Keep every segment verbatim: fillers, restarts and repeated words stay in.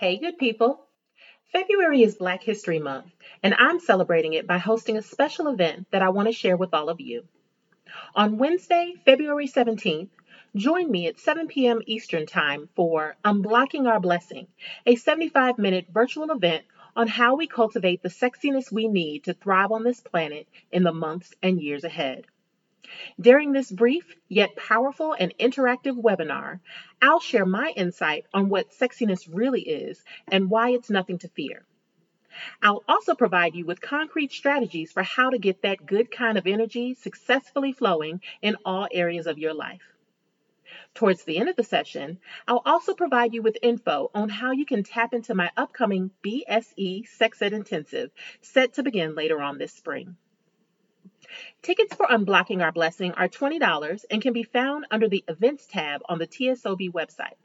Hey, good people. February is Black History Month, and I'm celebrating it by hosting a special event that I want to share with all of you. On Wednesday, February seventeenth, join me at seven p.m. Eastern Time for Unblocking Our Blessing, a seventy-five minute virtual event on how we cultivate the sexiness we need to thrive on this planet in the months and years ahead. During this brief yet powerful and interactive webinar, I'll share my insight on what sexiness really is and why it's nothing to fear. I'll also provide you with concrete strategies for how to get that good kind of energy successfully flowing in all areas of your life. Towards the end of the session, I'll also provide you with info on how you can tap into my upcoming B S E Sex Ed Intensive, set to begin later on this spring. Tickets for Unblocking Our Blessing are twenty dollars and can be found under the Events tab on the T S O B website.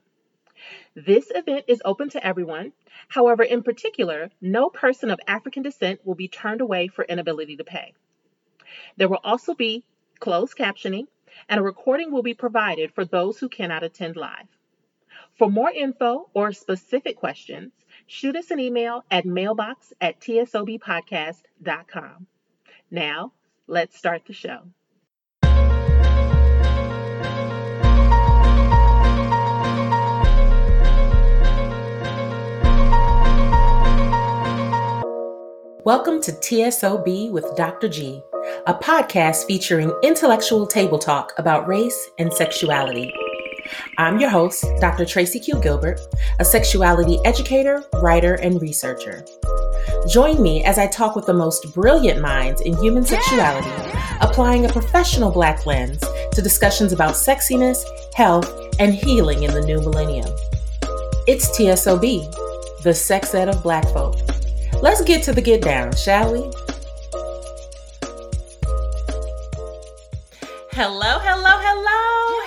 This event is open to everyone. However, in particular, no person of African descent will be turned away for inability to pay. There will also be closed captioning, and a recording will be provided for those who cannot attend live. For more info or specific questions, shoot us an email at mailbox at tsobpodcast.com. Now, let's start the show. Welcome to T S O B with Doctor G, a podcast featuring intellectual table talk about race and sexuality. I'm your host, Doctor Tracy Q. Gilbert, a sexuality educator, writer, and researcher. Join me as I talk with the most brilliant minds in human sexuality, applying a professional Black lens to discussions about sexiness, health, and healing in the new millennium. It's T S O B, the sex ed of Black folk. Let's get to the get down, shall we? Hello, hello, hello.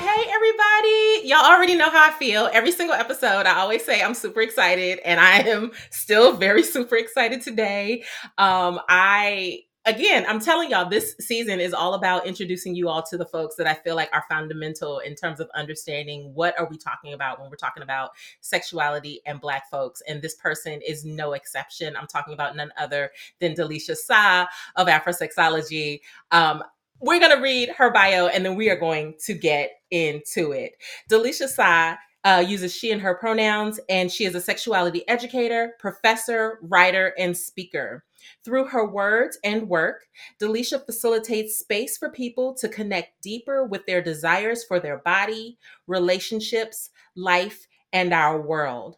Hey, everybody. Y'all already know how I feel. Every single episode, I always say I'm super excited, and I am still very super excited today. Um, I... Again, I'm telling y'all, this season is all about introducing you all to the folks that I feel like are fundamental in terms of understanding what are we talking about when we're talking about sexuality and Black folks. And this person is no exception. I'm talking about none other than Delicia Sa of Afrosexology. Um, we're going to read her bio, and then we are going to get into it. Delicia Sa Uh, uses she and her pronouns, and she is a sexuality educator, professor, writer, and speaker. Through her words and work, Delisha facilitates space for people to connect deeper with their desires for their body, relationships, life, and our world.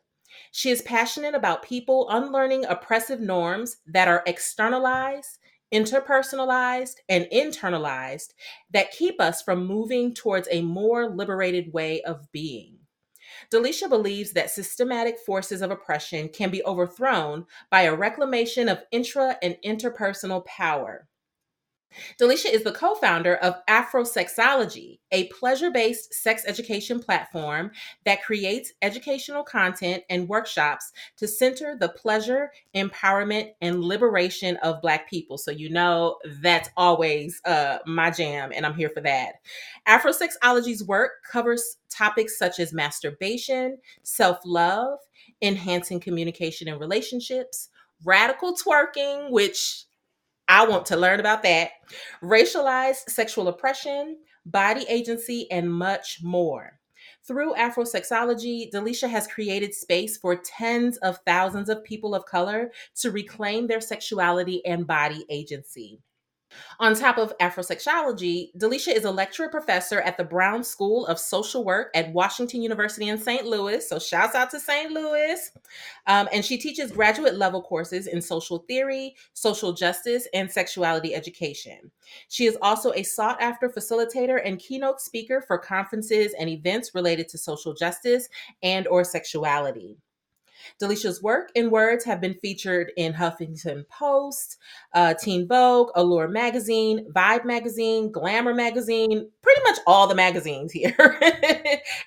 She is passionate about people unlearning oppressive norms that are externalized, interpersonalized, and internalized that keep us from moving towards a more liberated way of being. Delisha believes that systematic forces of oppression can be overthrown by a reclamation of intra and interpersonal power. Delisha is the co-founder of Afrosexology, a pleasure-based sex education platform that creates educational content and workshops to center the pleasure, empowerment, and liberation of Black people. So you know that's always uh, my jam, and I'm here for that. Afrosexology's work covers topics such as masturbation, self-love, enhancing communication and relationships, radical twerking, which I want to learn about that, racialized sexual oppression, body agency, and much more. Through Afrosexology, Delisha has created space for tens of thousands of people of color to reclaim their sexuality and body agency. On top of Afrosexology, Delisha is a lecturer professor at the Brown School of Social Work at Washington University in Saint Louis. So shouts out to Saint Louis. Um, and she teaches graduate level courses in social theory, social justice, and sexuality education. She is also a sought after facilitator and keynote speaker for conferences and events related to social justice and or sexuality. Delisha's work and words have been featured in Huffington Post, uh, Teen Vogue, Allure Magazine, Vibe Magazine, Glamour Magazine, pretty much all the magazines here.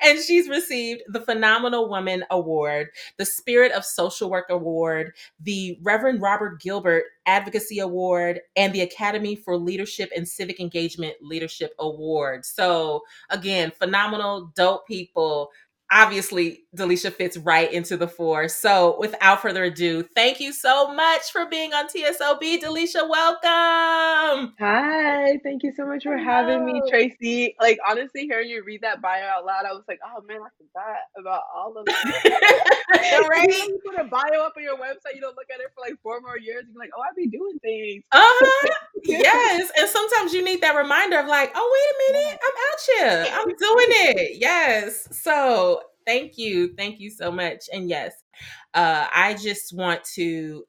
And she's received the Phenomenal Woman Award, the Spirit of Social Work Award, the Reverend Robert Gilbert Advocacy Award, and the Academy for Leadership and Civic Engagement Leadership Award. So again, phenomenal, dope people. obviously, Delisha fits right into the four. So without further ado, thank you so much for being on T S O B. Delisha, welcome. Hi, thank you so much for Hello. having me, Tracy. Like, honestly, hearing you read that bio out loud, I was like, oh man, I forgot about all of that. Right? You put a bio up on your website, you don't look at it for like four more years, and you're like, oh, I be doing things. Uh-huh. Yes. And sometimes you need that reminder of like, oh, wait a minute, I'm out here. I'm doing it. Yes. So thank you. Thank you so much. And yes, uh, I just want to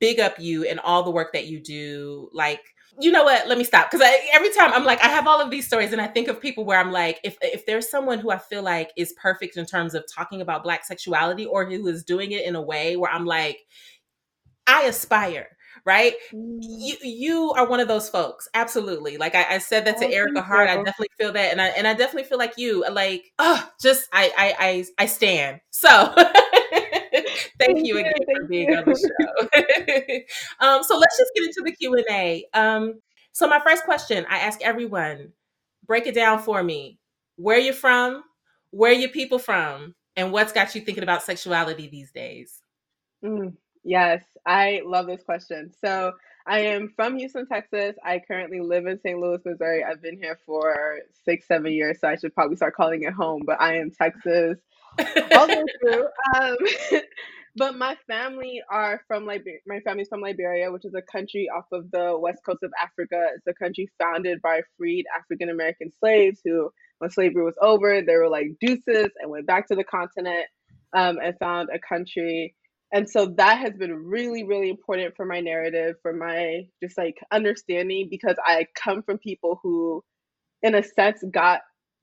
big up you and all the work that you do. Like, you know what? Let me stop. Because every time I'm like, I have all of these stories and I think of people where I'm like, if if there's someone who I feel like is perfect in terms of talking about Black sexuality or who is doing it in a way where I'm like, I aspire. Right? You you are one of those folks. Absolutely. Like I, I said that to oh, Erica Hart. So. I definitely feel that. And I and I definitely feel like you, like, oh, just I I I, I stand. So thank, thank you again thank for being you. on the show. um, so let's just get into the Q and A. Um, so my first question, I ask everyone, break it down for me. Where you from? Where your people from? And what's got you thinking about sexuality these days? Mm. Yes, I love this question. So I am from Houston, Texas. I currently live in Saint Louis, Missouri. I've been here for six, seven years, so I should probably start calling it home, but I am Texas all the way through. Um, but my family are from Liberia. My family's from Liberia, which is a country off of the west coast of Africa. It's a country founded by freed African-American slaves who, when slavery was over, they were like deuces and went back to the continent um, and found a country. And so that has been really, really important for my narrative, for my just like understanding, because I come from people who, in a sense, got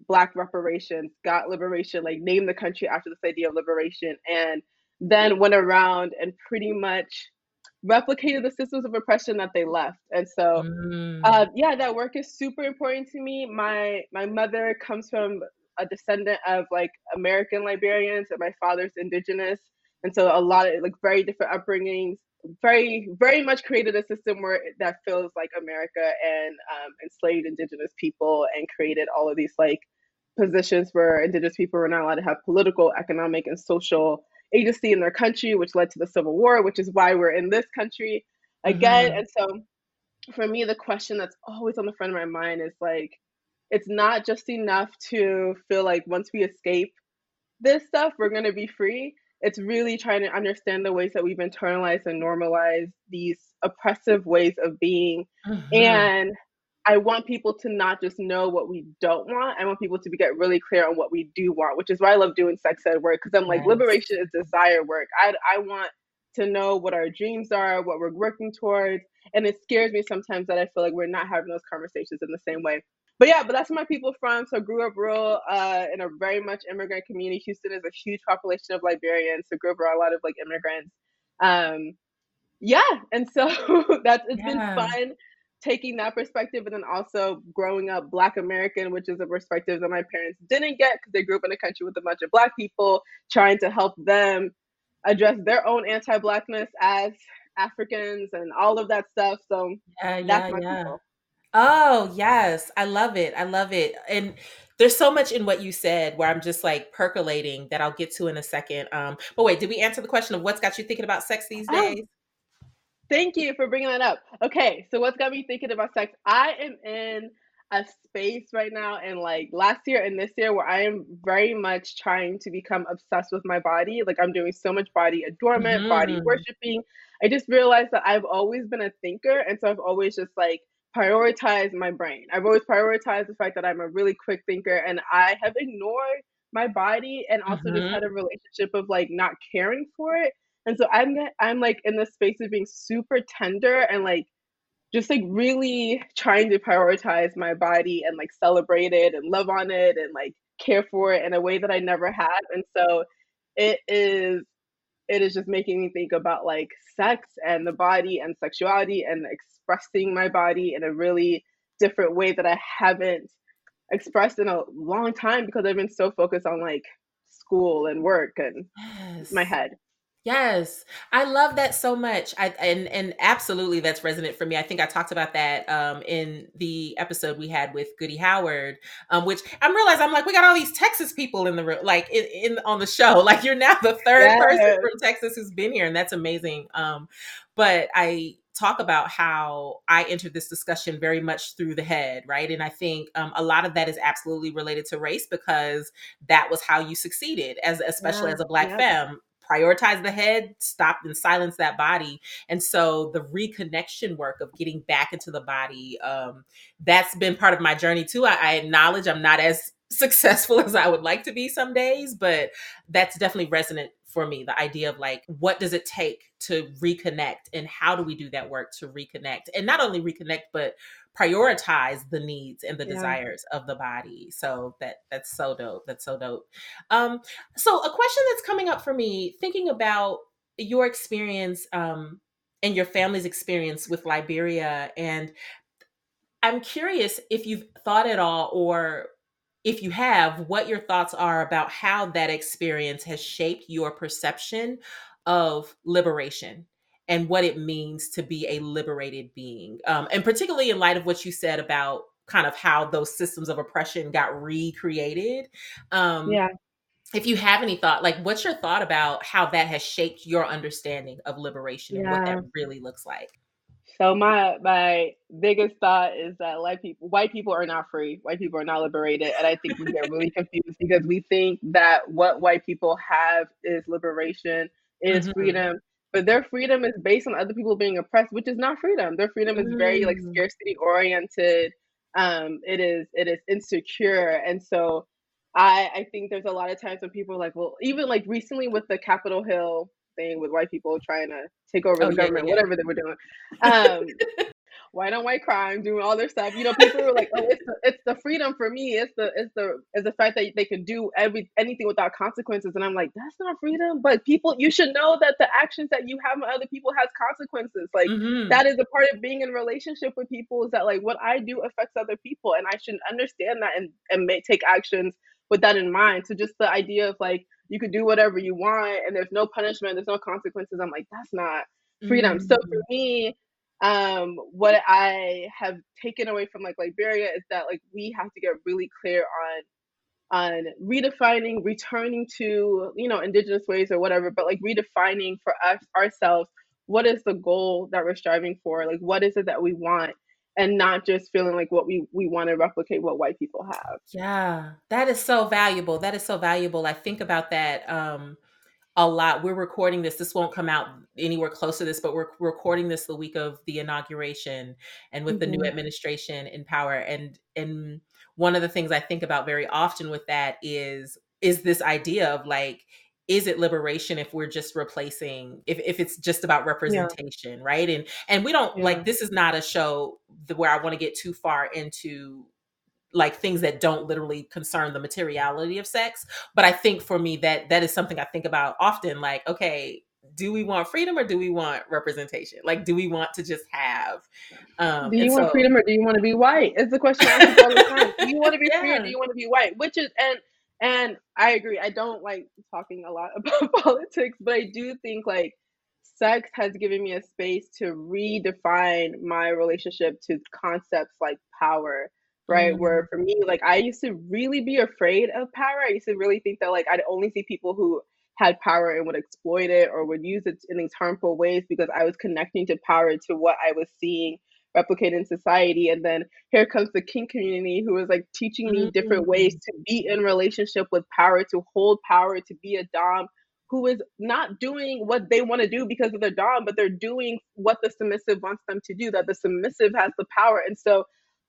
Black reparations, got liberation, like named the country after this idea of liberation, and then went around and pretty much replicated the systems of oppression that they left. And so, mm. uh, yeah, that work is super important to me. My my mother comes from a descendant of like American Liberians, and my father's indigenous. And so a lot of like very different upbringings, very, very much created a system where that feels like America and um, enslaved indigenous people, and created all of these like positions where indigenous people were not allowed to have political, economic, and social agency in their country, which led to the Civil War, which is why we're in this country again. Mm-hmm. And so for me, the question that's always on the front of my mind is like, it's not just enough to feel like once we escape this stuff, we're going to be free. It's really trying to understand the ways that we've internalized and normalized these oppressive ways of being. Mm-hmm. And I want people to not just know what we don't want. I want people to be, get really clear on what we do want, which is why I love doing sex ed work, because I'm like, yes. Liberation is desire work. I, I want to know what our dreams are, what we're working towards. And it scares me sometimes that I feel like we're not having those conversations in the same way. But yeah, but that's where my people are from. So I grew up rural uh, in a very much immigrant community. Houston is a huge population of Liberians. So grew up around a lot of like immigrants. Um, yeah. And so that's it's yeah. been fun taking that perspective, and then also growing up Black American, which is a perspective that my parents didn't get because they grew up in a country with a bunch of Black people, trying to help them address their own anti-Blackness as Africans and all of that stuff. So yeah, yeah, that's my yeah. people. Oh, yes. I love it. I love it. And there's so much in what you said where I'm just like percolating that I'll get to in a second. Um, but wait, did we answer the question of what's got you thinking about sex these days? Oh, thank you for bringing that up. Okay. So what's got me thinking about sex? I am in a space right now, and like last year and this year, where I am very much trying to become obsessed with my body. Like I'm doing so much body adornment, mm. body worshiping. I just realized that I've always been a thinker. And so I've always just like, prioritize my brain. I've always prioritized the fact that I'm a really quick thinker, and I have ignored my body, and also mm-hmm. just had a relationship of like not caring for it. And so I'm I'm like in the space of being super tender, and like just like really trying to prioritize my body, and like celebrate it and love on it and like care for it in a way that I never have. And so it is it is just making me think about like sex and the body and sexuality and expressing my body in a really different way that I haven't expressed in a long time, because I've been so focused on like school and work and yes. my head. Yes, I love that so much. I and and absolutely, that's resonant for me. I think I talked about that um, in the episode we had with Goody Howard, um, which I'm realizing I'm like, we got all these Texas people in the room, like in, in on the show. Like you're now the third yes. person from Texas who's been here, and that's amazing. Um, but I talk about how I entered this discussion very much through the head, right? And I think um, a lot of that is absolutely related to race because that was how you succeeded, as especially yeah. as a Black yep. femme. Prioritize the head, stop and silence that body. And so the reconnection work of getting back into the body, um, that's been part of my journey too. I, I acknowledge I'm not as successful as I would like to be some days, but that's definitely resonant for me. The idea of like, what does it take to reconnect and how do we do that work to reconnect? And not only reconnect, but prioritize the needs and the yeah. desires of the body. So that that's so dope. That's so dope. Um, so a question that's coming up for me, thinking about your experience um, and your family's experience with Liberia. And I'm curious if you've thought at all, or if you have, what your thoughts are about how that experience has shaped your perception of liberation and what it means to be a liberated being. Um, and particularly in light of what you said about kind of how those systems of oppression got recreated. Um, yeah. If you have any thought, like what's your thought about how that has shaped your understanding of liberation yeah. and what that really looks like? So my my biggest thought is that white people, white people are not free. White people are not liberated. And I think we get really confused because we think that what white people have is liberation, is mm-hmm. freedom. But their freedom is based on other people being oppressed, which is not freedom. Their freedom is very like scarcity oriented. Um, it is it is insecure. And so I, I think there's a lot of times when people are like, well, even like recently with the Capitol Hill thing with white people trying to take over oh, the yeah, government, yeah. whatever they were doing. Um, white on white crime, doing all their stuff. You know, people were like, oh, it's the, it's the freedom for me. It's the it's the it's the fact that they can do every anything without consequences. And I'm like, that's not freedom. But people, you should know that the actions that you have on other people has consequences. Like mm-hmm. that is a part of being in relationship with people, is that like what I do affects other people, and I should understand that and and make, take actions with that in mind. So just the idea of like you could do whatever you want and there's no punishment, there's no consequences. I'm like, that's not freedom. Mm-hmm. So for me, um, what I have taken away from like Liberia is that like we have to get really clear on on redefining, returning to, you know, indigenous ways or whatever, but like redefining for us ourselves, what is the goal that we're striving for? Like, what is it that we want? And not just feeling like what we, we want to replicate what white people have. Yeah, that is so valuable. That is so valuable. I think about that um, a lot. We're recording this. This won't come out anywhere close to this, but we're recording this the week of the inauguration and with mm-hmm. the new administration in power. And and one of the things I think about very often with that is is this idea of like, is it liberation if we're just replacing, if, if it's just about representation, yeah. right? And and we don't, yeah. like, this is not a show where I want to get too far into like things that don't literally concern the materiality of sex. But I think for me, that that is something I think about often, like, okay, do we want freedom or do we want representation? Like, do we want to just have? Um, do you want so, freedom or do you want to be white? It's the question I ask all the time. Do you want to be yeah. free or do you want to be white? Which is, and And I agree, I don't like talking a lot about politics, but I do think like sex has given me a space to redefine my relationship to concepts like power, right? Mm-hmm. Where for me, like I used to really be afraid of power. I used to really think that like I'd only see people who had power and would exploit it or would use it in these harmful ways because I was connecting to power to what I was seeing replicate in society. And then here comes the kink community who is like teaching me different ways to be in relationship with power, to hold power, to be a dom who is not doing what they want to do because of their dom, but they're doing what the submissive wants them to do, that the submissive has the power. And so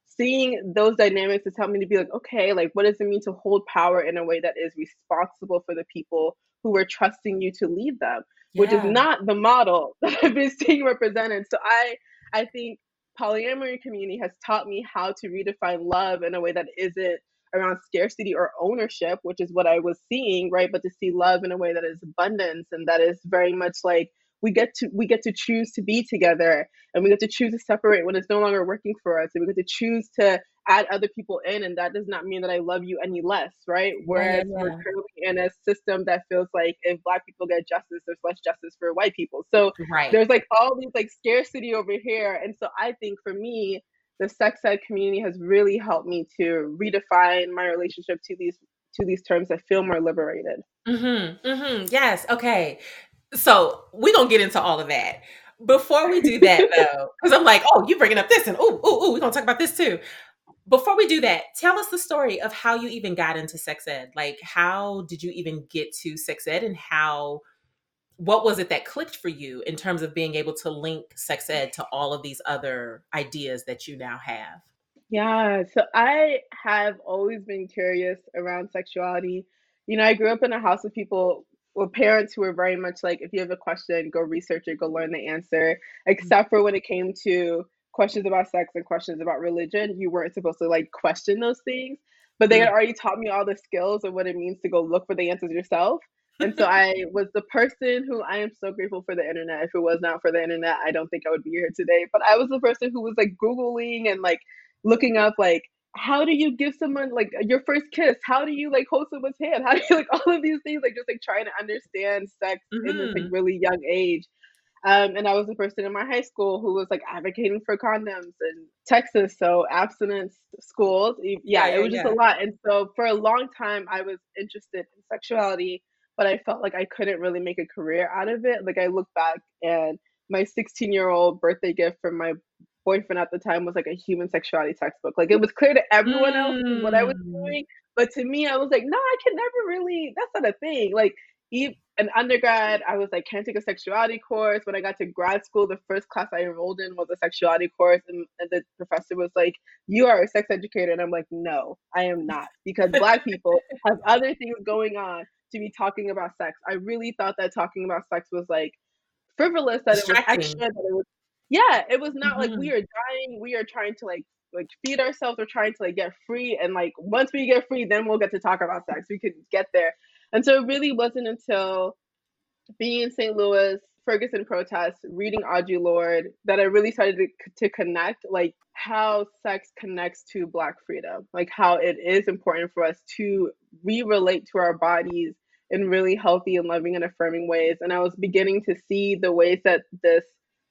seeing those dynamics has helped me to be like, okay, like what does it mean to hold power in a way that is responsible for the people who are trusting you to lead them, yeah. which is not the model that I've been seeing represented. So I, I think polyamory community has taught me how to redefine love in a way that isn't around scarcity or ownership, which is what I was seeing, right? But to see love in a way that is abundance and that is very much like we get to we get to choose to be together and we get to choose to separate when it's no longer working for us, and we get to choose to add other people in, and that does not mean that I love you any less, right? Whereas yeah, yeah. we're currently in a system that feels like if Black people get justice, there's less justice for white people. So right. there's like all these like scarcity over here. And so I think for me, the sex ed community has really helped me to redefine my relationship to these to these terms that feel more liberated. Mm-hmm, mm-hmm, yes, okay. So we're gonna get into all of that. Before we do that though, because I'm like, oh, you're bringing up this and oh, oh, oh, we're gonna talk about this too. Before we do that, tell us the story of how you even got into sex ed. Like, how did you even get to sex ed, and how, what was it that clicked for you in terms of being able to link sex ed to all of these other ideas that you now have? Yeah, so I have always been curious around sexuality. You know, I grew up in a house with people, well, parents who were very much like, if you have a question, go research it, go learn the answer, except for when it came to questions about sex and questions about religion, you weren't supposed to like question those things, but they had already taught me all the skills of what it means to go look for the answers yourself. And so I was the person who, I am so grateful for the internet. If it was not for the internet, I don't think I would be here today, but I was the person who was like Googling and like looking up, like, how do you give someone like your first kiss? How do you like hold someone's hand? How do you like all of these things, like just like trying to understand sex mm-hmm. in this like really young age. Um, and I was the person in my high school who was like advocating for condoms in Texas. So abstinence schools. Yeah, yeah, yeah it was yeah. just a lot. And so for a long time, I was interested in sexuality, but I felt like I couldn't really make a career out of it. Like I look back and my sixteen year old birthday gift from my boyfriend at the time was like a human sexuality textbook. Like it was clear to everyone else mm. what I was doing. But to me, I was like, no, I can never really, that's not a thing. Like even, an undergrad, I was like, can't take a sexuality course. When I got to grad school, the first class I enrolled in was a sexuality course. And, and the professor was like, you are a sex educator. And I'm like, no, I am not. Because Black people have other things going on to be talking about sex. I really thought that talking about sex was like frivolous, that it was extra, that it was, yeah, it was not mm-hmm. like we are dying. We are trying to like, like feed ourselves. We're trying to like get free. And like, once we get free, then we'll get to talk about sex. We could get there. And so it really wasn't until being in Saint Louis, Ferguson protests, reading Audre Lorde, that I really started to, to connect like how sex connects to Black freedom, like how it is important for us to re-relate to our bodies in really healthy and loving and affirming ways. And I was beginning to see the ways that this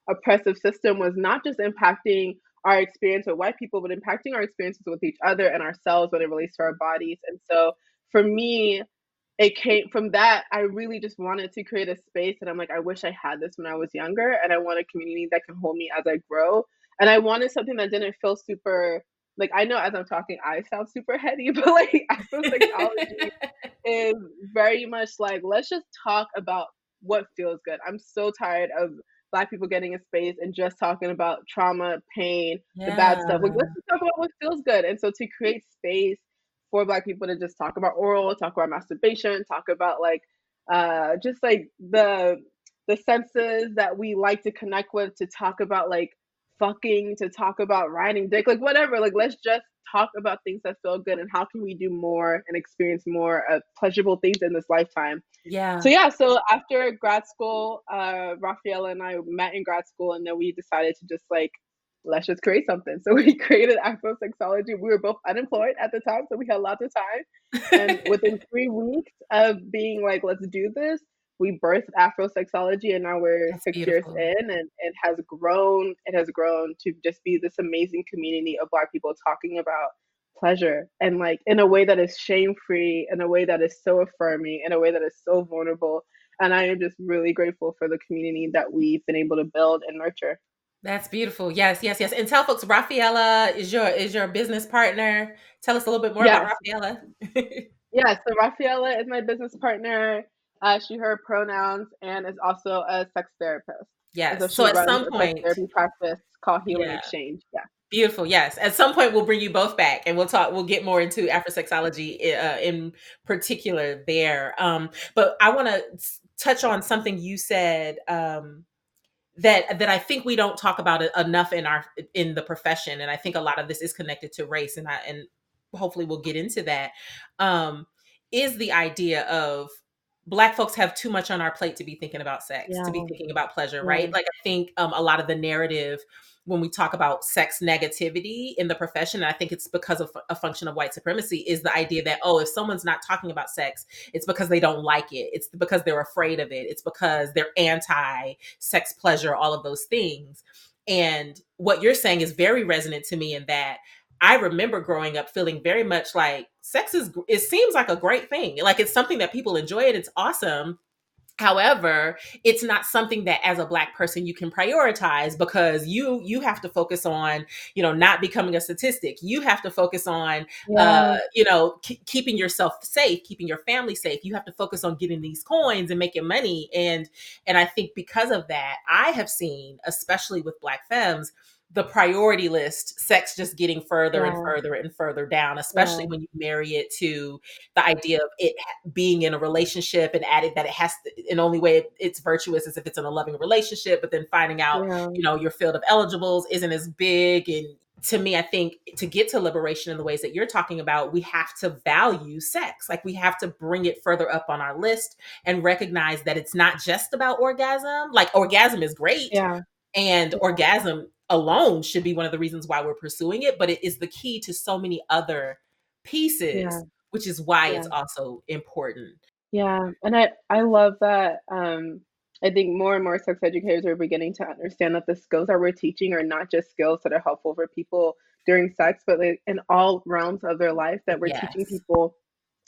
oppressive system was not just impacting our experience with white people, but impacting our experiences with each other and ourselves when it relates to our bodies. And so for me, it came from that. I really just wanted to create a space, and I'm like, I wish I had this when I was younger, and I want a community that can hold me as I grow. And I wanted something that didn't feel super, like, I know as I'm talking, I sound super heady, but like Afrosexology is very much like, let's just talk about what feels good. I'm so tired of Black people getting a space and just talking about trauma, pain, yeah. the bad stuff. Like, let's just talk about what feels good. And so to create space for Black people to just talk about oral, talk about masturbation, talk about like uh, just like the the senses that we like to connect with, to talk about like fucking, to talk about riding dick, like whatever. Like, let's just talk about things that feel good, and how can we do more and experience more of pleasurable things in this lifetime. Yeah. So yeah, so after grad school, uh, Raffaella and I met in grad school, and then we decided to just like, let's just create something. So we created Afrosexology. We were both unemployed at the time, so we had lots of time. And within three weeks of being like, let's do this, we birthed Afrosexology, and now we're That's six beautiful. years in, and it has grown. It has grown to just be this amazing community of Black people talking about pleasure, and like in a way that is shame-free, in a way that is so affirming, in a way that is so vulnerable. And I am just really grateful for the community that we've been able to build and nurture. That's beautiful. Yes, yes, yes. And tell folks, Raffaella is your is your business partner. Tell us a little bit more yes. about Raffaella. Yeah, so Raffaella is my business partner. Uh, she, her pronouns, and is also a sex therapist. Yes. So, so at some point, therapy practice called Healing yeah. Exchange. Yeah. Beautiful. Yes. At some point, we'll bring you both back, and we'll talk. We'll get more into Afrosexology uh, in particular there. Um, but I want to touch on something you said. Um, that that I think we don't talk about it enough in our in the profession. And I think a lot of this is connected to race, and I, and hopefully we'll get into that, um, is the idea of Black folks have too much on our plate to be thinking about sex, yeah. to be thinking about pleasure, yeah. right? Like, I think um, a lot of the narrative when we talk about sex negativity in the profession, and I think it's because of a function of white supremacy, is the idea that, oh, if someone's not talking about sex, it's because they don't like it. It's because they're afraid of it. It's because they're anti-sex pleasure, all of those things. And what you're saying is very resonant to me in that I remember growing up feeling very much like sex is, it seems like a great thing. Like, it's something that people enjoy and it's awesome. However, it's not something that as a Black person you can prioritize, because you you have to focus on, you know, not becoming a statistic. You have to focus on, yeah. uh, you know, k- keeping yourself safe, keeping your family safe. You have to focus on getting these coins and making money. And, and I think because of that, I have seen, especially with Black femmes, the priority list, sex just getting further yeah. and further and further down, especially yeah. when you marry it to the idea of it being in a relationship, and added that it has to, and only way it's virtuous is if it's in a loving relationship, but then finding out, yeah. you know, your field of eligibles isn't as big. And to me, I think to get to liberation in the ways that you're talking about, we have to value sex. Like, we have to bring it further up on our list and recognize that it's not just about orgasm. Like, orgasm is great yeah. and yeah. orgasm alone should be one of the reasons why we're pursuing it, but it is the key to so many other pieces, yeah. which is why yeah. it's also important. Yeah. And I, I love that. Um, I think more and more sex educators are beginning to understand that the skills that we're teaching are not just skills that are helpful for people during sex, but in all realms of their life, that we're yes. teaching people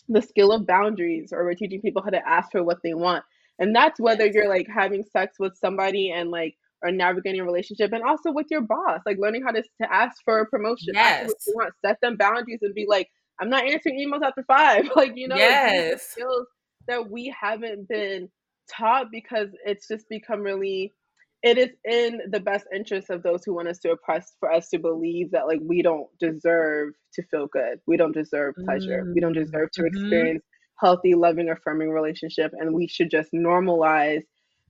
the skill of boundaries, or we're teaching people how to ask for what they want. And that's whether yes. you're like having sex with somebody and like, or navigating a relationship, and also with your boss, like learning how to, to ask for a promotion, yes. what you want, set them boundaries, and be like, I'm not answering emails after five. Like, you know, yes. like, skills that we haven't been taught, because it's just become really, it is in the best interest of those who want us to oppress for us to believe that like, we don't deserve to feel good. We don't deserve pleasure. Mm-hmm. We don't deserve to experience mm-hmm. healthy, loving, affirming relationship. And we should just normalize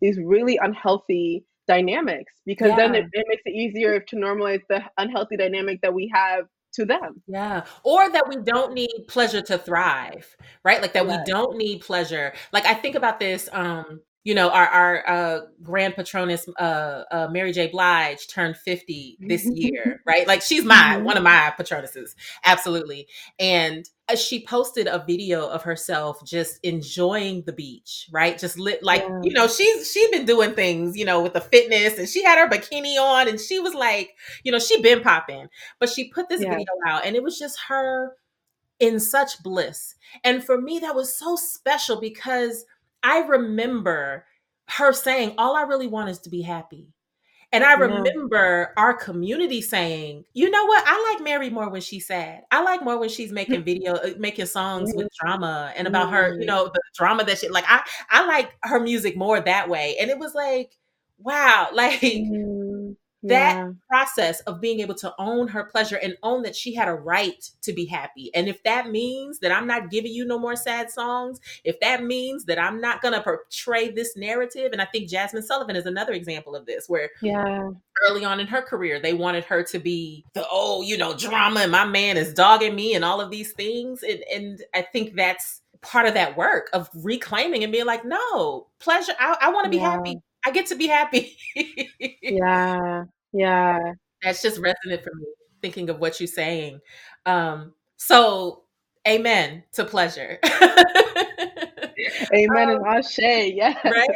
these really unhealthy dynamics, because yeah. then it, it makes it easier to normalize the unhealthy dynamic that we have to them. Yeah. Or that we don't need pleasure to thrive, right? Like that yes. we don't need pleasure. Like I think about this, um, you know, our, our uh, grand patroness, uh, uh, Mary J. Blige turned fifty this year, right? Like she's my, one of my patronesses. Absolutely. And she posted a video of herself just enjoying the beach, right? Just lit, like, yeah. you know, she's, she's been doing things, you know, with the fitness, and she had her bikini on, and she was like, you know, she been popping, but she put this yeah. video out, and it was just her in such bliss. And for me, that was so special, because I remember her saying, all I really want is to be happy. And I remember yeah. our community saying, you know what? I like Mary more when she's sad. I like more when she's making video, making songs with drama and about her, you know, the drama that she, like, I, I like her music more that way. And it was like, wow, like mm-hmm. that yeah. process of being able to own her pleasure and own that she had a right to be happy. And if that means that I'm not giving you no more sad songs, if that means that I'm not going to portray this narrative. And I think Jasmine Sullivan is another example of this, where yeah. early on in her career, they wanted her to be the, oh, you know, drama, and my man is dogging me and all of these things. And, and I think that's part of that work of reclaiming and being like, no, pleasure. I, I want to be yeah. happy. I get to be happy. yeah. Yeah. That's just resonant for me, thinking of what you're saying. Um, so amen to pleasure. Amen um, and ashe. Yeah. Right.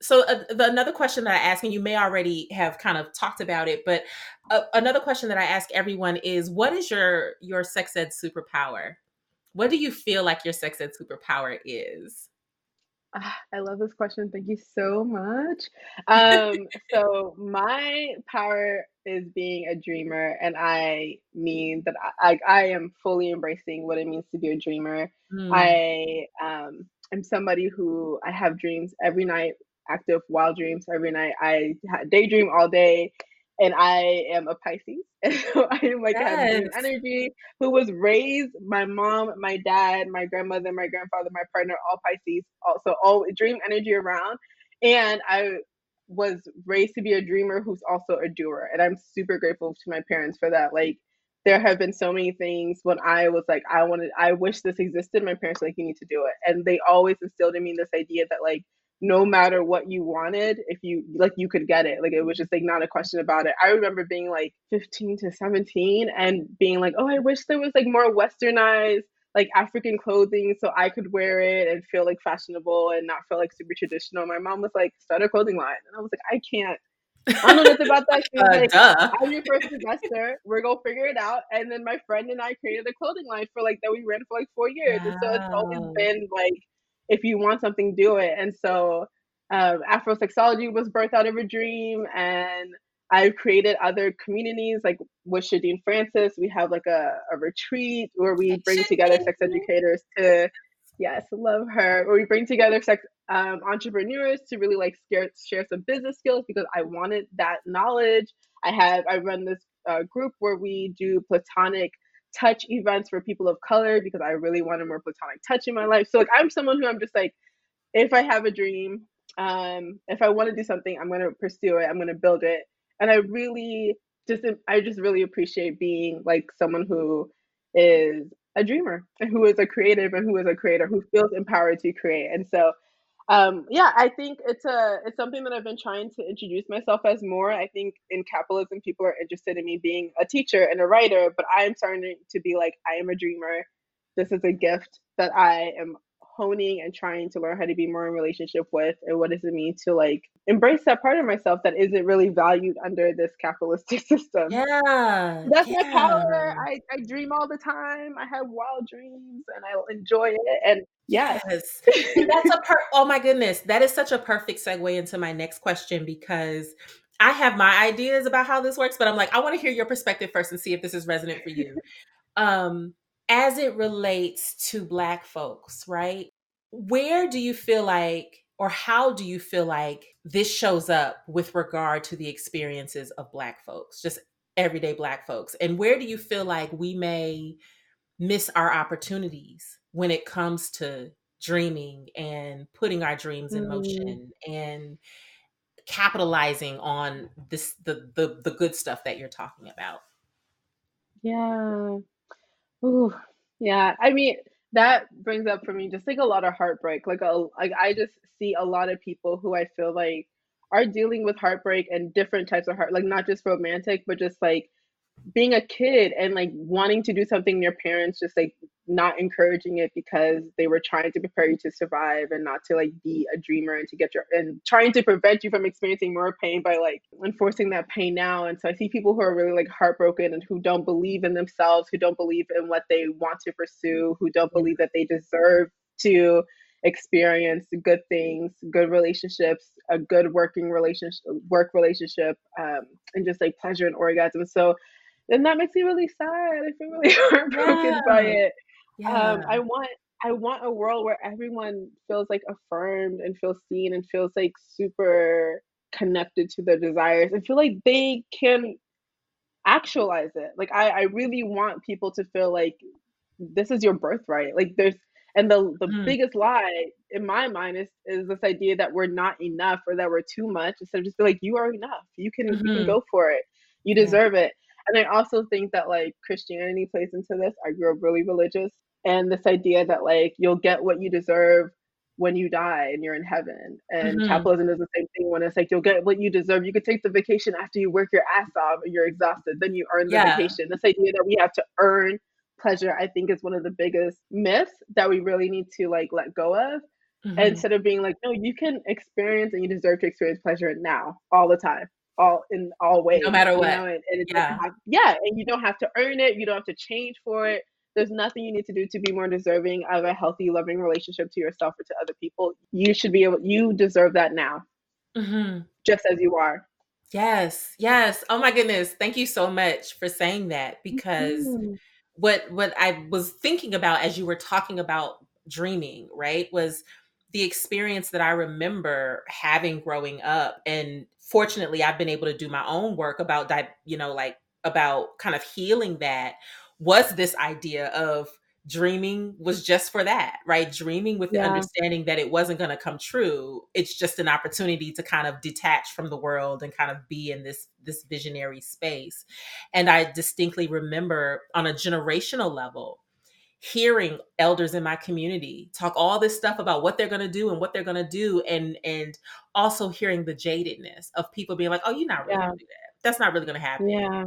So uh, the, another question that I ask, and you may already have kind of talked about it, but uh, another question that I ask everyone is, what is your, your sex ed superpower? What do you feel like your sex ed superpower is? I love this question. Thank you so much. Um, so my power is being a dreamer. And I mean that I, I, I am fully embracing what it means to be a dreamer. Mm. I um, am somebody who, I have dreams every night, active wild dreams every night. I daydream all day. And I am a Pisces. And so I am like yes. a dream energy, who was raised, my mom, my dad, my grandmother, my grandfather, my partner, all Pisces, also all dream energy around. And I was raised to be a dreamer who's also a doer. And I'm super grateful to my parents for that. Like there have been so many things when I was like, I wanted, I wish this existed. My parents were like, you need to do it. And they always instilled in me this idea that like, no matter what you wanted, if you like, you could get it. Like, it was just like not a question about it. I remember being like fifteen to seventeen and being like, oh, I wish there was like more westernized, like African clothing so I could wear it and feel like fashionable and not feel like super traditional. My mom was like, start a clothing line. And I was like, I can't. I don't know nothing about that. She was uh, like, duh. I'm your first investor. We're going to figure it out. And then my friend and I created a clothing line for like that we ran for like four years. Wow. And so it's always been like, if you want something, do it. And so um, Afrosexology was birthed out of a dream. And I've created other communities, like with Shadeen Francis, we have like a, a retreat where we bring together sex educators to, yes, love her, where we bring together sex um, entrepreneurs to really like share, share some business skills because I wanted that knowledge. I have, I run this uh, group where we do platonic touch events for people of color because I really wanted more platonic touch in my life. So like, I'm someone who I'm just like, if I have a dream, um, if I want to do something, I'm going to pursue it. I'm going to build it. And I really just, I just really appreciate being like someone who is a dreamer and who is a creative and who is a creator who feels empowered to create. And so, um, yeah, I think it's a, it's something that I've been trying to introduce myself as more. I think in capitalism, people are interested in me being a teacher and a writer, but I am starting to be like, I am a dreamer. This is a gift that I am honing and trying to learn how to be more in relationship with, and what does it mean to like embrace that part of myself that isn't really valued under this capitalistic system. Yeah, that's yeah. my power. I, I dream all the time. I have wild dreams, and I enjoy it. And yes, yes. See, that's a per- oh my goodness, that is such a perfect segue into my next question, because I have my ideas about how this works, but I'm like, I want to hear your perspective first and see if this is resonant for you. Um, As it relates to Black folks, right? Where do you feel like, or how do you feel like this shows up with regard to the experiences of Black folks, just everyday Black folks? And where do you feel like we may miss our opportunities when it comes to dreaming and putting our dreams in motion and capitalizing on this, the, the, the good stuff that you're talking about? Yeah. Ooh, yeah, I mean, that brings up for me just like a lot of heartbreak. Like, a, like I just see a lot of people who I feel like are dealing with heartbreak and different types of heart, like not just romantic, but just like being a kid and like wanting to do something, your parents just like not encouraging it because they were trying to prepare you to survive and not to like be a dreamer and to get your, and trying to prevent you from experiencing more pain by like enforcing that pain now. And so I see people who are really like heartbroken and who don't believe in themselves, who don't believe in what they want to pursue, who don't believe that they deserve to experience good things, good relationships, a good working relationship, work relationship, um, and just like pleasure and orgasm. So then that makes me really sad. I feel really heartbroken yeah. by it. Yeah. Um, I want I want a world where everyone feels like affirmed and feels seen and feels like super connected to their desires and feel like they can actualize it. Like I, I really want people to feel like this is your birthright. Like there's and the the mm. biggest lie in my mind is is this idea that we're not enough or that we're too much, instead of just be like, you are enough. You can, mm-hmm. you can go for it. You deserve yeah. it. And I also think that like Christianity plays into this. I grew up really religious, and this idea that like you'll get what you deserve when you die and you're in heaven. And mm-hmm. capitalism is the same thing, when it's like you'll get what you deserve. You could take the vacation after you work your ass off and you're exhausted, then you earn the yeah. vacation. This idea that we have to earn pleasure, I think, is one of the biggest myths that we really need to like let go of. Mm-hmm. Instead of being like, no, you can experience and you deserve to experience pleasure now, all the time. all in all ways, no matter what, you know, and, and it yeah. Have, yeah and you don't have to earn it, you don't have to change for it. There's nothing you need to do to be more deserving of a healthy, loving relationship to yourself or to other people. You should be able, you deserve that now, mm-hmm. just as you are. Yes yes Oh my goodness, thank you so much for saying that, because mm-hmm. what what I was thinking about as you were talking about dreaming, right, was the experience that I remember having growing up. And fortunately, I've been able to do my own work about, you know, like about kind of healing that, was this idea of dreaming was just for that, right? Dreaming with the yeah. understanding that it wasn't going to come true. It's just an opportunity to kind of detach from the world and kind of be in this, this visionary space. And I distinctly remember on a generational level, hearing elders in my community talk all this stuff about what they're going to do and what they're going to do. And, and also hearing the jadedness of people being like, oh, you're not really yeah. going to do that. That's not really going to happen. Yeah.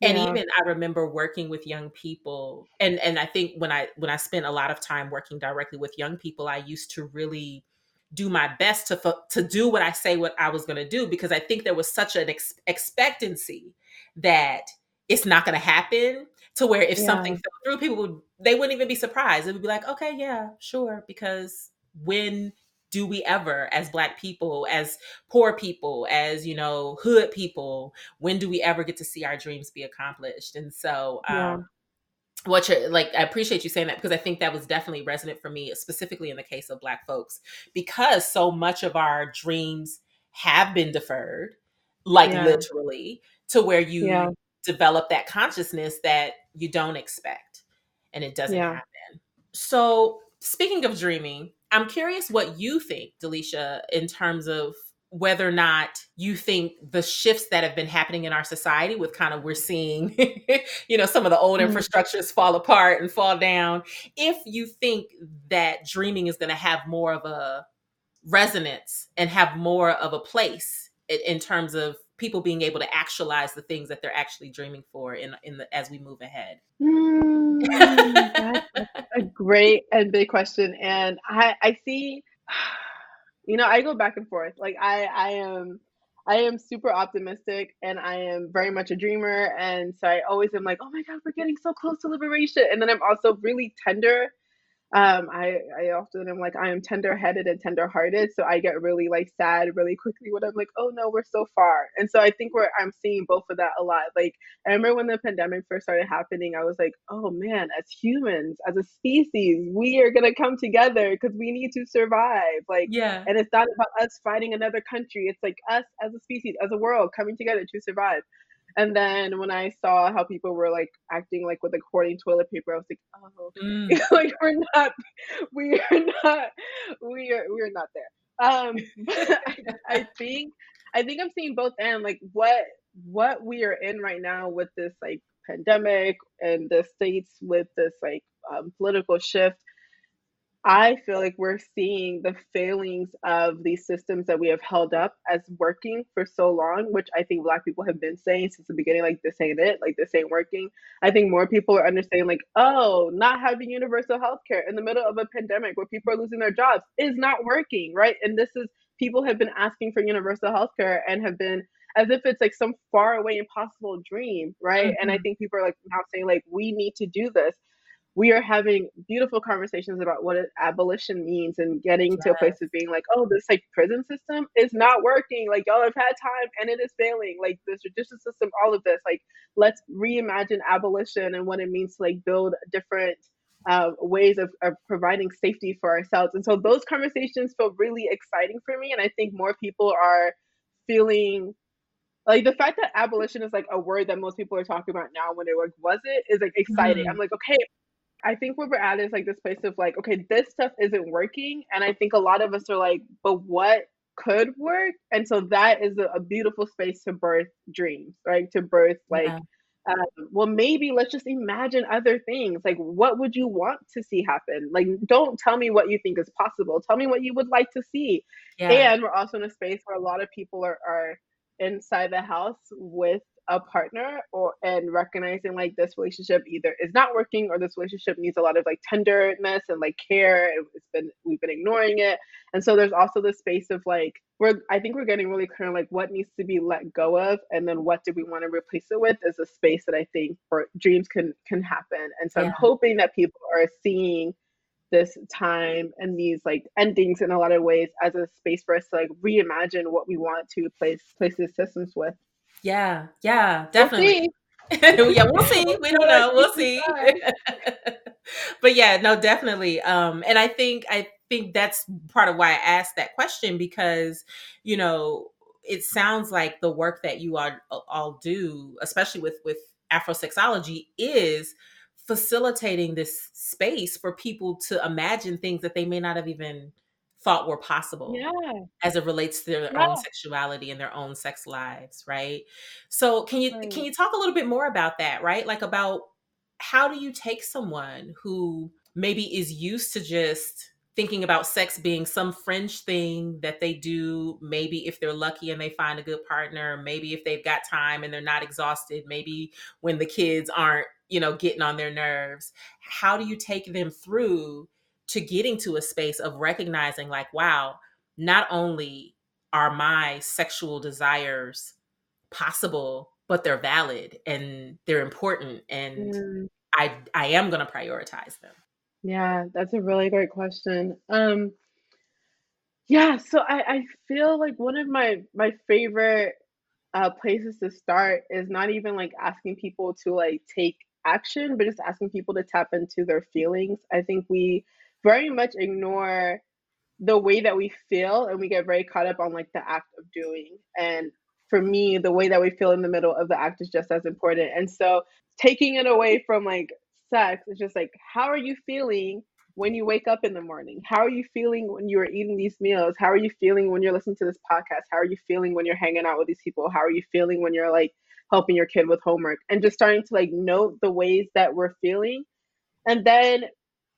And yeah. even I remember working with young people. And, and I think when I, when I spent a lot of time working directly with young people, I used to really do my best to, to do what I say, what I was going to do, because I think there was such an ex- expectancy that it's not going to happen, to where if yeah. something fell through, people would, they wouldn't even be surprised. It would be like, okay, yeah, sure. Because when do we ever, as Black people, as poor people, as, you know, hood people, when do we ever get to see our dreams be accomplished? And so, um, yeah. what you're like, I appreciate you saying that, because I think that was definitely resonant for me, specifically in the case of Black folks, because so much of our dreams have been deferred, like yeah. literally, to where you yeah. develop that consciousness that you don't expect and it doesn't yeah. happen. So speaking of dreaming, I'm curious what you think, Delisha, in terms of whether or not you think the shifts that have been happening in our society with kind of, we're seeing, you know, some of the old mm-hmm. infrastructures fall apart and fall down, if you think that dreaming is going to have more of a resonance and have more of a place in, in terms of people being able to actualize the things that they're actually dreaming for in, in the, as we move ahead. Mm, that's a great and big question. And I, I see, you know, I go back and forth. Like I, I am, I am super optimistic, and I am very much a dreamer. And so I always am like, oh my God, we're getting so close to liberation. And then I'm also really tender. Um, I, I often am like, I am tender headed and tender hearted. So I get really like sad really quickly when I'm like, oh no, we're so far. And so I think we're, I'm seeing both of that a lot. Like I remember when the pandemic first started happening, I was like, oh man, as humans, as a species, we are going to come together because we need to survive. Like, yeah. And it's not about us fighting another country. It's like us as a species, as a world coming together to survive. And then when I saw how people were like acting like with like hoarding toilet paper, I was like, oh, mm. like we're not, we are not, we are, we are not there. Um, I, I think, I think I'm seeing both and like what, what we are in right now with this like pandemic and the states with this like um, political shift. I feel like we're seeing the failings of these systems that we have held up as working for so long, which I think Black people have been saying since the beginning, like this ain't it, like this ain't working. I think more people are understanding like, oh, not having universal health care in the middle of a pandemic where people are losing their jobs is not working, right? And this is, people have been asking for universal health care and have been, as if it's like some faraway impossible dream, right? Mm-hmm. And I think people are like now saying like, we need to do this. We are having beautiful conversations about what abolition means and getting yes. to a place of being like, oh, this like prison system is not working. Like y'all have had time and it is failing. Like this judicial system, all of this, like let's reimagine abolition and what it means to like build different uh, ways of, of providing safety for ourselves. And so those conversations feel really exciting for me. And I think more people are feeling like the fact that abolition is like a word that most people are talking about now when it like, was it is like exciting. Mm-hmm. I'm like, okay, I think where we're at is like this place of like, okay, this stuff isn't working. And I think a lot of us are like, but what could work? And so that is a, a beautiful space to birth dreams, right? To birth like, yeah. um, well, maybe let's just imagine other things. Like, what would you want to see happen? Like, don't tell me what you think is possible. Tell me what you would like to see. Yeah. And we're also in a space where a lot of people are, are inside the house with a partner or and recognizing like this relationship either is not working or this relationship needs a lot of like tenderness and like care. It's been, we've been ignoring it. And so there's also this space of like, we're, I think we're getting really clear on like what needs to be let go of. And then what do we want to replace it with is a space that I think for dreams can, can happen. And so yeah. I'm hoping that people are seeing this time and these like endings in a lot of ways as a space for us to like reimagine what we want to place, place these systems with. Yeah, yeah, definitely. We'll yeah, we'll see. We don't know. We'll see. But yeah, no, definitely. Um, and I think I think that's part of why I asked that question, because, you know, it sounds like the work that you all all do, especially with with Afrosexology, is facilitating this space for people to imagine things that they may not have even thought were possible yeah. as it relates to their yeah. own sexuality and their own sex lives. Right. So can you, right. can you talk a little bit more about that? Right. Like about how do you take someone who maybe is used to just thinking about sex being some fringe thing that they do, maybe if they're lucky and they find a good partner, maybe if they've got time and they're not exhausted, maybe when the kids aren't, you know, getting on their nerves. How do you take them through to getting to a space of recognizing like, wow, not only are my sexual desires possible, but they're valid and they're important and mm. I I am going to prioritize them? Yeah, that's a really great question. Um, yeah, so I, I feel like one of my my favorite uh, places to start is not even like asking people to like take action, but just asking people to tap into their feelings. I think we very much ignore the way that we feel, and we get very caught up on like the act of doing. And for me, the way that we feel in the middle of the act is just as important. And so taking it away from like sex, it's just like, how are you feeling when you wake up in the morning? How are you feeling when you are eating these meals? How are you feeling when you're listening to this podcast? How are you feeling when you're hanging out with these people? How are you feeling when you're like helping your kid with homework? And just starting to like note the ways that we're feeling. And then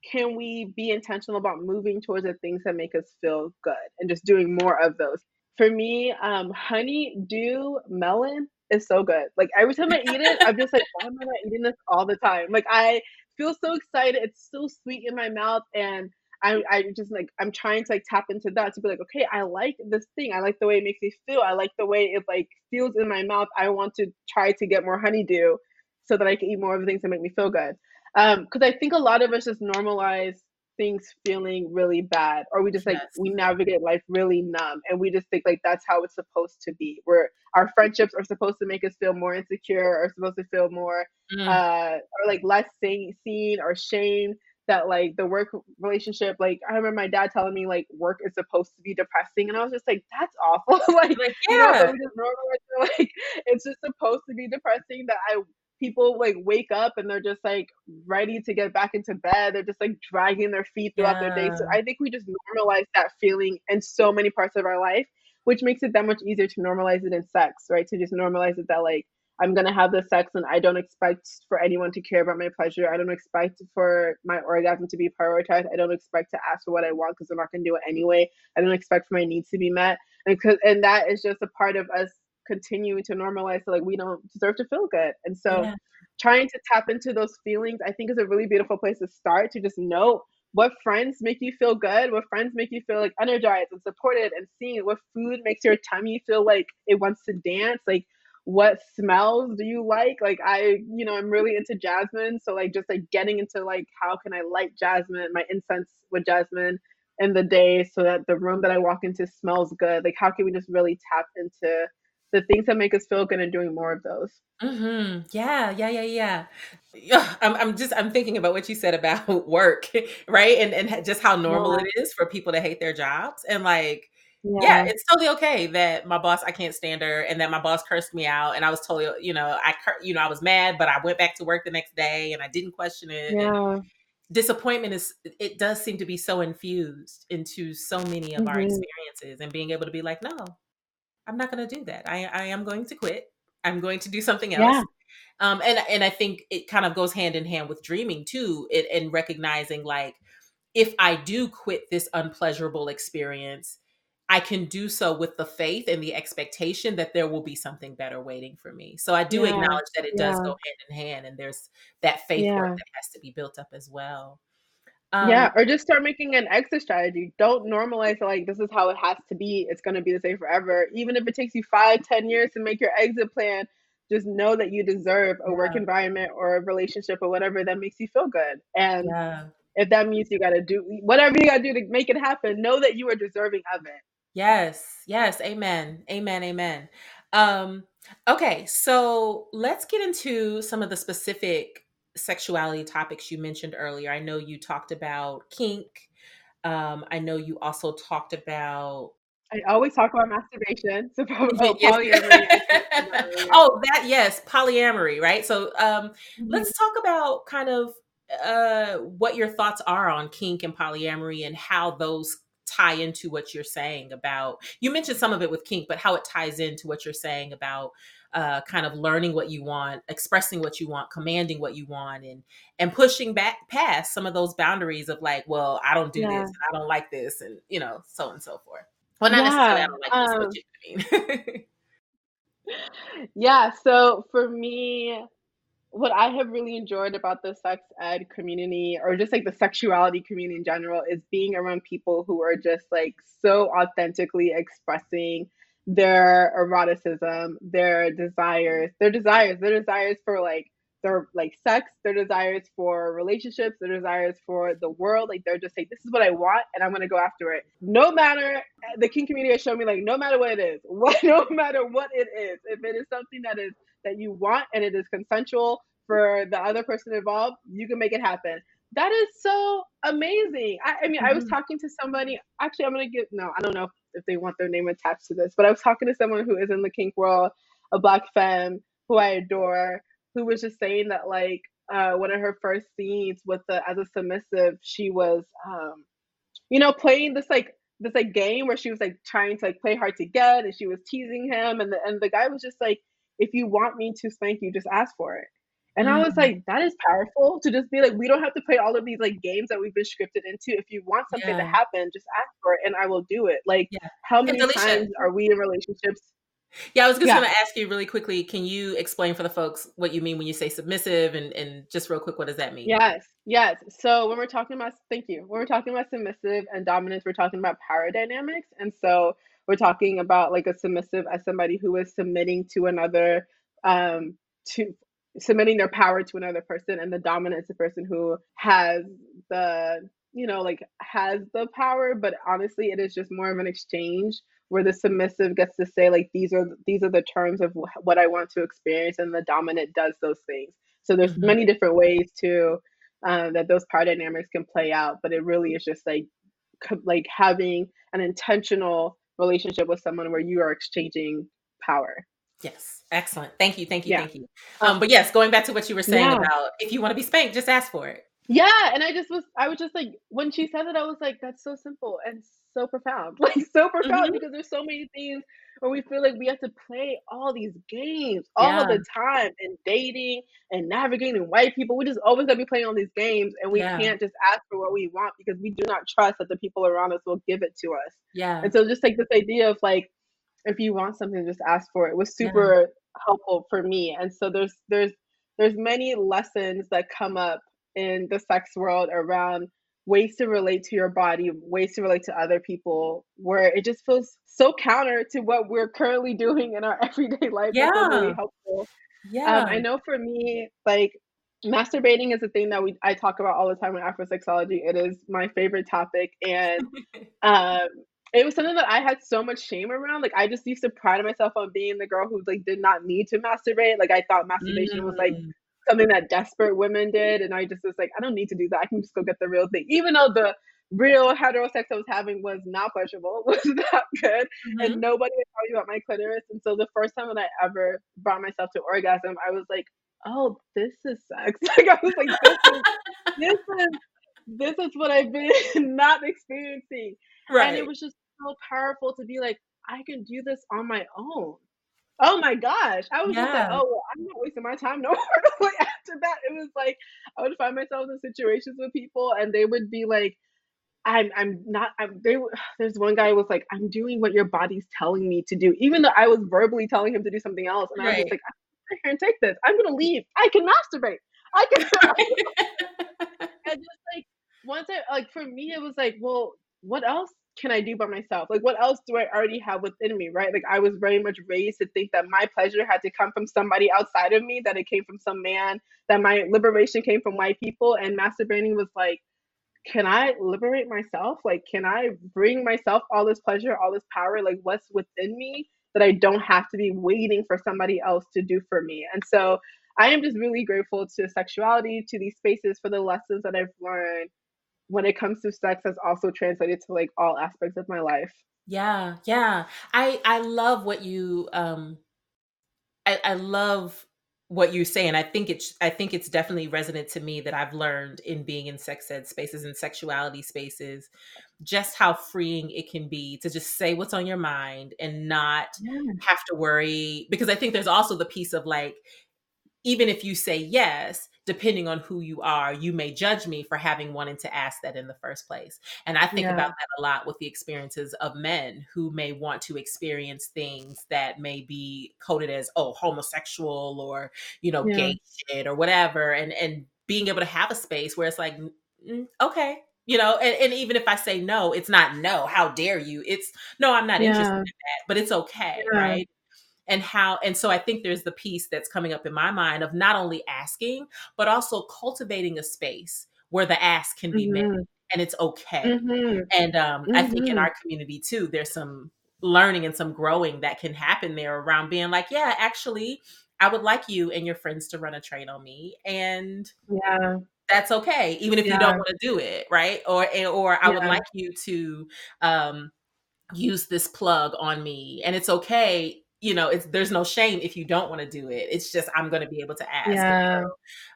can we be intentional about moving towards the things that make us feel good and just doing more of those? For me, um, honeydew melon is so good. Like every time I eat it, I'm just like, why am I not eating this all the time? Like I feel so excited. It's so sweet in my mouth. And I, I just like, I'm trying to like tap into that to be like, okay, I like this thing. I like the way it makes me feel. I like the way it like feels in my mouth. I want to try to get more honeydew so that I can eat more of the things that make me feel good. Um, cause I think a lot of us just normalize things feeling really bad, or we just like, yes. we navigate life really numb, and we just think like that's how it's supposed to be, where our friendships are supposed to make us feel more insecure, or supposed to feel more mm. uh or like less seen, seen or shamed, that like the work relationship, like I remember my dad telling me like work is supposed to be depressing, and I was just like, that's awful. like, like yeah you know, so we just normalize, like it's just supposed to be depressing, that I people like wake up and they're just like ready to get back into bed. They're just like dragging their feet throughout yeah. their day. So I think we just normalize that feeling in so many parts of our life, which makes it that much easier to normalize it in sex, right? To just normalize it that like, I'm going to have this sex and I don't expect for anyone to care about my pleasure. I don't expect for my orgasm to be prioritized. I don't expect to ask for what I want because I'm not going to do it anyway. I don't expect for my needs to be met. And, cause, and that is just a part of us continuing to normalize, so like we don't deserve to feel good. And so yeah. trying to tap into those feelings, I think, is a really beautiful place to start, to just know what friends make you feel good, what friends make you feel like energized and supported and seen, what food makes your tummy feel like it wants to dance, like what smells do you like? Like I, you know, I'm really into jasmine. So like just like getting into like, how can I light jasmine, my incense with jasmine in the day so that the room that I walk into smells good. Like how can we just really tap into the things that make us feel good and doing more of those. Mm-hmm. Yeah, yeah, yeah, yeah. yeah I'm, I'm just, I'm thinking about what you said about work, right? And and just how normal yeah. it is for people to hate their jobs. And like, yeah. yeah, it's totally okay that my boss, I can't stand her, and that my boss cursed me out. And I was totally, you know, I, you know, I was mad, but I went back to work the next day and I didn't question it. Yeah. And disappointment is, it does seem to be so infused into so many of mm-hmm. our experiences, and being able to be like, no, I'm not going to do that. I, I am going to quit. I'm going to do something else. Yeah. Um, and, and I think it kind of goes hand in hand with dreaming too, it, and recognizing like, if I do quit this unpleasurable experience, I can do so with the faith and the expectation that there will be something better waiting for me. So I do yeah. acknowledge that it yeah. does go hand in hand, and there's that faith yeah. work that has to be built up as well. Um, yeah, or just start making an exit strategy. Don't normalize like this is how it has to be. It's going to be the same forever. Even if it takes you five, ten years to make your exit plan, just know that you deserve a yeah. work environment or a relationship or whatever that makes you feel good. And yeah. if that means you got to do whatever you got to do to make it happen, know that you are deserving of it. Yes, yes. Amen. Amen. Amen. Um, okay, so let's get into some of the specific sexuality topics you mentioned earlier. I know you talked about kink. Um, I know you also talked about. I always talk about masturbation. So probably oh, polyamory. oh, that yes, polyamory, right? So um, mm-hmm. let's talk about kind of uh, what your thoughts are on kink and polyamory and how those tie into what you're saying about, you mentioned some of it with kink, but how it ties into what you're saying about uh, kind of learning what you want, expressing what you want, commanding what you want, and and pushing back past some of those boundaries of like, well, I don't do yeah. this, and I don't like this, and you know, so and so forth. Well, not yeah. necessarily I don't like this, um, what you mean. Yeah, so for me, what I have really enjoyed about the sex ed community, or just like the sexuality community in general, is being around people who are just like so authentically expressing their eroticism, their desires, their desires, their desires for like their like sex, their desires for relationships, their desires for the world. Like they're just like, this is what I want and I'm going to go after it. No matter, the kink community has shown me like, no matter what it is, what, no matter what it is, if it is something that is that you want and it is consensual for the other person involved, you can make it happen. That is so amazing. I, I mean, mm-hmm. I was talking to somebody, actually, I'm going to give, no, I don't know if, if they want their name attached to this, but I was talking to someone who is in the kink world, a Black femme who I adore, who was just saying that like uh, one of her first scenes with the, as a submissive, she was, um, you know, playing this like, this like game where she was like trying to like play hard to get, and she was teasing him. And the, and the guy was just like, if you want me to spank you, just ask for it. And mm-hmm. I was like, that is powerful to just be like, we don't have to play all of these like games that we've been scripted into. If you want something yeah. to happen, just ask for it and I will do it. Like yeah. how many Delisha, times are we in relationships? Yeah, I was just yeah. going to ask you really quickly, can you explain for the folks what you mean when you say submissive, and, and just real quick, what does that mean? Yes, yes. So when we're talking about, thank you. When we're talking about submissive and dominance, we're talking about power dynamics. And so we're talking about like a submissive as somebody who is submitting to another, um, to submitting their power to another person, and the dominant is the person who has the, you know, like has the power. But honestly, it is just more of an exchange where the submissive gets to say like, these are these are the terms of wh- what I want to experience, and the dominant does those things. So there's mm-hmm. many different ways to uh, that those power dynamics can play out, but it really is just like co- like having an intentional relationship with someone where you are exchanging power. Yes. Excellent. Thank you. Thank you. Yeah. Thank you. Um, but yes, going back to what you were saying yeah. about, if you want to be spanked, just ask for it. Yeah. And I just was, I was just like, when she said that, I was like, that's so simple and so profound, like so profound mm-hmm. because there's so many things where we feel like we have to play all these games all yeah. the time, and dating and navigating white people. We just always got to be playing all these games, and we yeah. can't just ask for what we want because we do not trust that the people around us will give it to us. Yeah. And so just like this idea of like, if you want something, just ask for it, was super yeah. helpful for me. And so there's, there's, there's many lessons that come up in the sex world around ways to relate to your body, ways to relate to other people, where it just feels so counter to what we're currently doing in our everyday life. Yeah. That's really helpful. Yeah. Um, I know for me, like masturbating is a thing that we I talk about all the time in Afrosexology. It is my favorite topic. And um, it was something that I had so much shame around. Like I just used to pride myself on being the girl who like did not need to masturbate. Like I thought masturbation mm. was like something that desperate women did, and I just was like, I don't need to do that. I can just go get the real thing, even though the real heterosex I was having was not pleasurable, was not good, mm-hmm. and nobody would tell you about my clitoris. And so the first time that I ever brought myself to orgasm, I was like, oh, this is sex. Like I was like, this is this is this is what I've been not experiencing. Right. And it was just so powerful to be like, I can do this on my own. Oh my gosh. I was yeah. just like, oh, well, I'm not wasting my time. No more. Like after that, it was like, I would find myself in situations with people and they would be like, I'm, I'm not, I'm, they were, there's one guy who was like, I'm doing what your body's telling me to do, even though I was verbally telling him to do something else. And right. I was just like, I'm here and take this. I'm going to leave. I can masturbate. I can. And just like, once I, like for me, it was like, well, what else can I do by myself? Like, what else do I already have within me, right? Like, I was very much raised to think that my pleasure had to come from somebody outside of me, that it came from some man, that my liberation came from white people. And masturbating was like, can I liberate myself? Like, can I bring myself all this pleasure, all this power? Like, what's within me that I don't have to be waiting for somebody else to do for me? And so I am just really grateful to sexuality, to these spaces, for the lessons that I've learned when it comes to sex, that's also translated to like all aspects of my life. Yeah. Yeah. I, I love what you, um, I, I love what you say. And I think it's, I think it's definitely resonant to me that I've learned in being in sex ed spaces and sexuality spaces, just how freeing it can be to just say what's on your mind and not yeah. have to worry. Because I think there's also the piece of like, even if you say yes, depending on who you are, you may judge me for having wanted to ask that in the first place. And I think yeah. about that a lot with the experiences of men who may want to experience things that may be coded as, oh, homosexual or, you know, yeah. gay shit or whatever. And, and being able to have a space where it's like, mm, okay, you know, and, and even if I say no, it's not no, how dare you? It's no, I'm not yeah. interested in that, but it's okay. Yeah. Right. And how, and so I think there's the piece that's coming up in my mind of not only asking, but also cultivating a space where the ask can be mm-hmm. made and it's okay. Mm-hmm. And um, mm-hmm. I think in our community too, there's some learning and some growing that can happen there around being like, yeah, actually, I would like you and your friends to run a train on me. And yeah. that's okay, even if yeah. you don't want to do it, right? Or, or I yeah. would like you to um, use this plug on me and it's okay. You know, it's, there's no shame if you don't want to do it. It's just, I'm going to be able to ask. Yeah.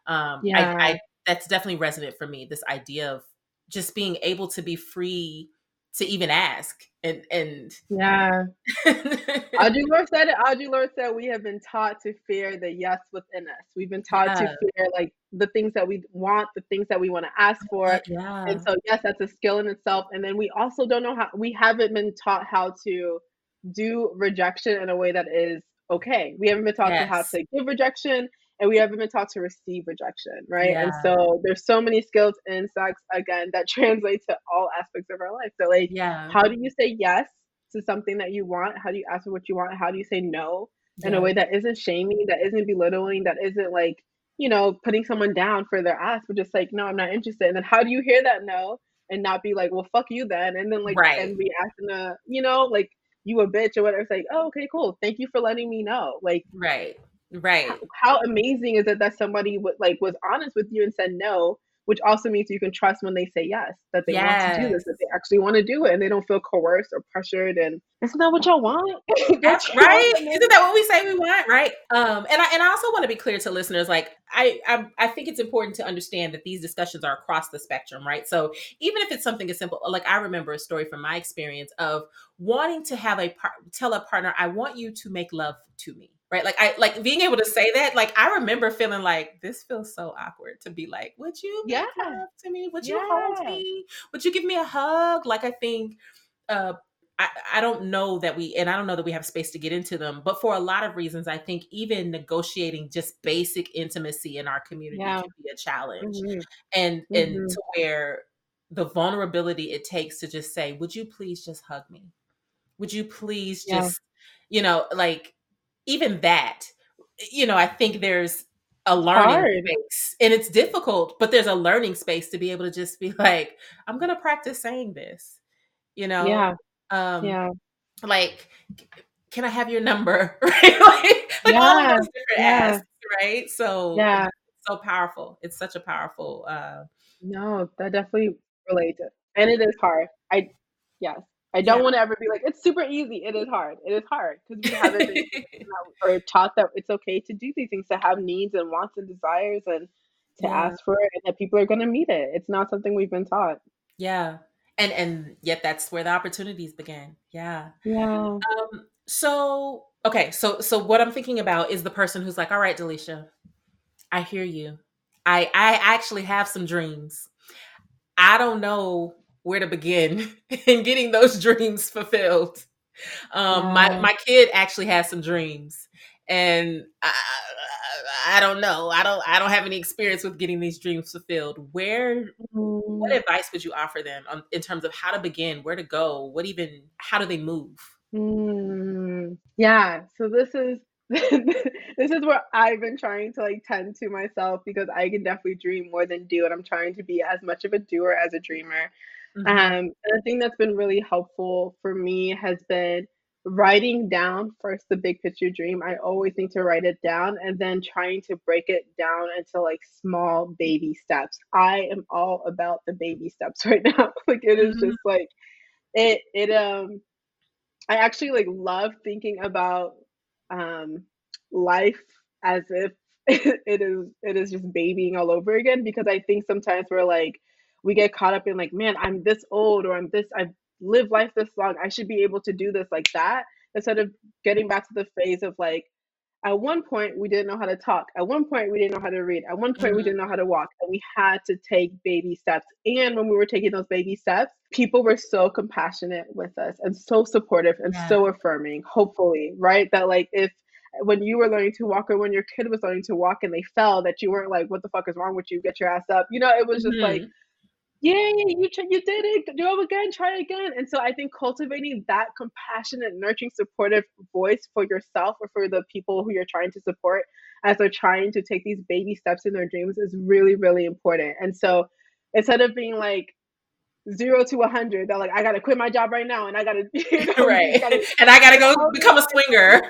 Um, yeah. I, I, that's definitely resonant for me. This idea of just being able to be free to even ask. And, and yeah, Audre Lorde said it. Audre Lorde said we have been taught to fear the yes within us. We've been taught yeah. to fear like the things that we want, the things that we want to ask for. Yeah. And so yes, that's a skill in itself. And then we also don't know how, we haven't been taught how to do rejection in a way that is okay. We haven't been taught yes. to how to give rejection, and we haven't been taught to receive rejection, right? Yeah. And so there's so many skills in sex, again, that translate to all aspects of our life. So like, yeah. how do you say yes to something that you want? How do you ask for what you want? How do you say no yeah. in a way that isn't shaming, that isn't belittling, that isn't like, you know, putting someone down for their ask, but just like, no, I'm not interested. And then how do you hear that no and not be like, well, fuck you then. And then like, right. and we ask in a, you know, like, you a bitch or whatever. It's like, oh, okay, cool. Thank you for letting me know. Like, right, right. How, how amazing is it that somebody would like was honest with you and said no, which also means you can trust when they say yes, that they yes. want to do this, that they actually want to do it, and they don't feel coerced or pressured. And isn't that what y'all want? That's right. Isn't that what we say we want? Right. Um. And I and I also want to be clear to listeners. Like, I, I I think it's important to understand that these discussions are across the spectrum, right? So even if it's something as simple, like I remember a story from my experience of wanting to have a par- tell a partner, I want you to make love to me, right? Like I like being able to say that. Like I remember feeling like this feels so awkward to be like, would you make yeah. love to me? Would yeah. you hold me? Would you give me a hug? Like I think. Uh, I, I don't know that we, and I don't know that we have space to get into them, but for a lot of reasons, I think even negotiating just basic intimacy in our community yeah. can be a challenge. Mm-hmm. And, mm-hmm. and to where the vulnerability it takes to just say, would you please just hug me? Would you please yeah. just, you know, like even that, you know, I think there's a learning Hard. space and it's difficult, but there's a learning space to be able to just be like, I'm going to practice saying this, you know? Yeah. Um, yeah. Like, can I have your number? Right? Like, like yeah. all of those different yeah. asks, right? So, yeah. it's so powerful. It's such a powerful. Uh, no, that definitely relates. And it is hard. I, yes, I don't yeah. want to ever be like, it's super easy. It is hard. It is hard because we haven't been or taught that it's okay to do these things, to have needs and wants and desires and to yeah. ask for it and that people are going to meet it. It's not something we've been taught. Yeah. And and yet that's where the opportunities began. Yeah. Yeah. Um, so, okay. So, so what I'm thinking about is the person who's like, all right, Delisha, I hear you. I, I actually have some dreams. I don't know where to begin in getting those dreams fulfilled. Um, yeah. my, my kid actually has some dreams and I, I don't know. I don't, I don't have any experience with getting these dreams fulfilled. Where, what advice would you offer them on, in terms of how to begin, where to go, what even, how do they move? Mm, yeah. So this is, this is what I've been trying to like tend to myself because I can definitely dream more than do. And I'm trying to be as much of a doer as a dreamer. Mm-hmm. Um, and the thing that's been really helpful for me has been writing down first the big picture dream. I always need to write it down and then trying to break it down into like small baby steps. I am all about the baby steps right now. Like it is just like it it um I actually like love thinking about um life as if it, it is it is just babying all over again, because I think sometimes we're like, we get caught up in like, man, I'm this old, or I'm this, I've lived life this long, I should be able to do this like that, instead of getting back to the phase of like, at one point we didn't know how to talk, at one point we didn't know how to read, at one point mm-hmm. we didn't know how to walk, and we had to take baby steps. And when we were taking those baby steps, people were so compassionate with us and so supportive and yeah. so affirming, hopefully, right? That like, if when you were learning to walk, or when your kid was learning to walk and they fell, that you weren't like, what the fuck is wrong with you? Get your ass up. You know, it was just mm-hmm. like, yay, you, tr- you did it. Do it again, try again. And so I think cultivating that compassionate, nurturing, supportive voice for yourself or for the people who you're trying to support as they're trying to take these baby steps in their dreams is really, really important. And so instead of being like, zero to a hundred, they're like, I gotta quit my job right now, and I gotta, you know, right, gotta, and I gotta go become a swinger.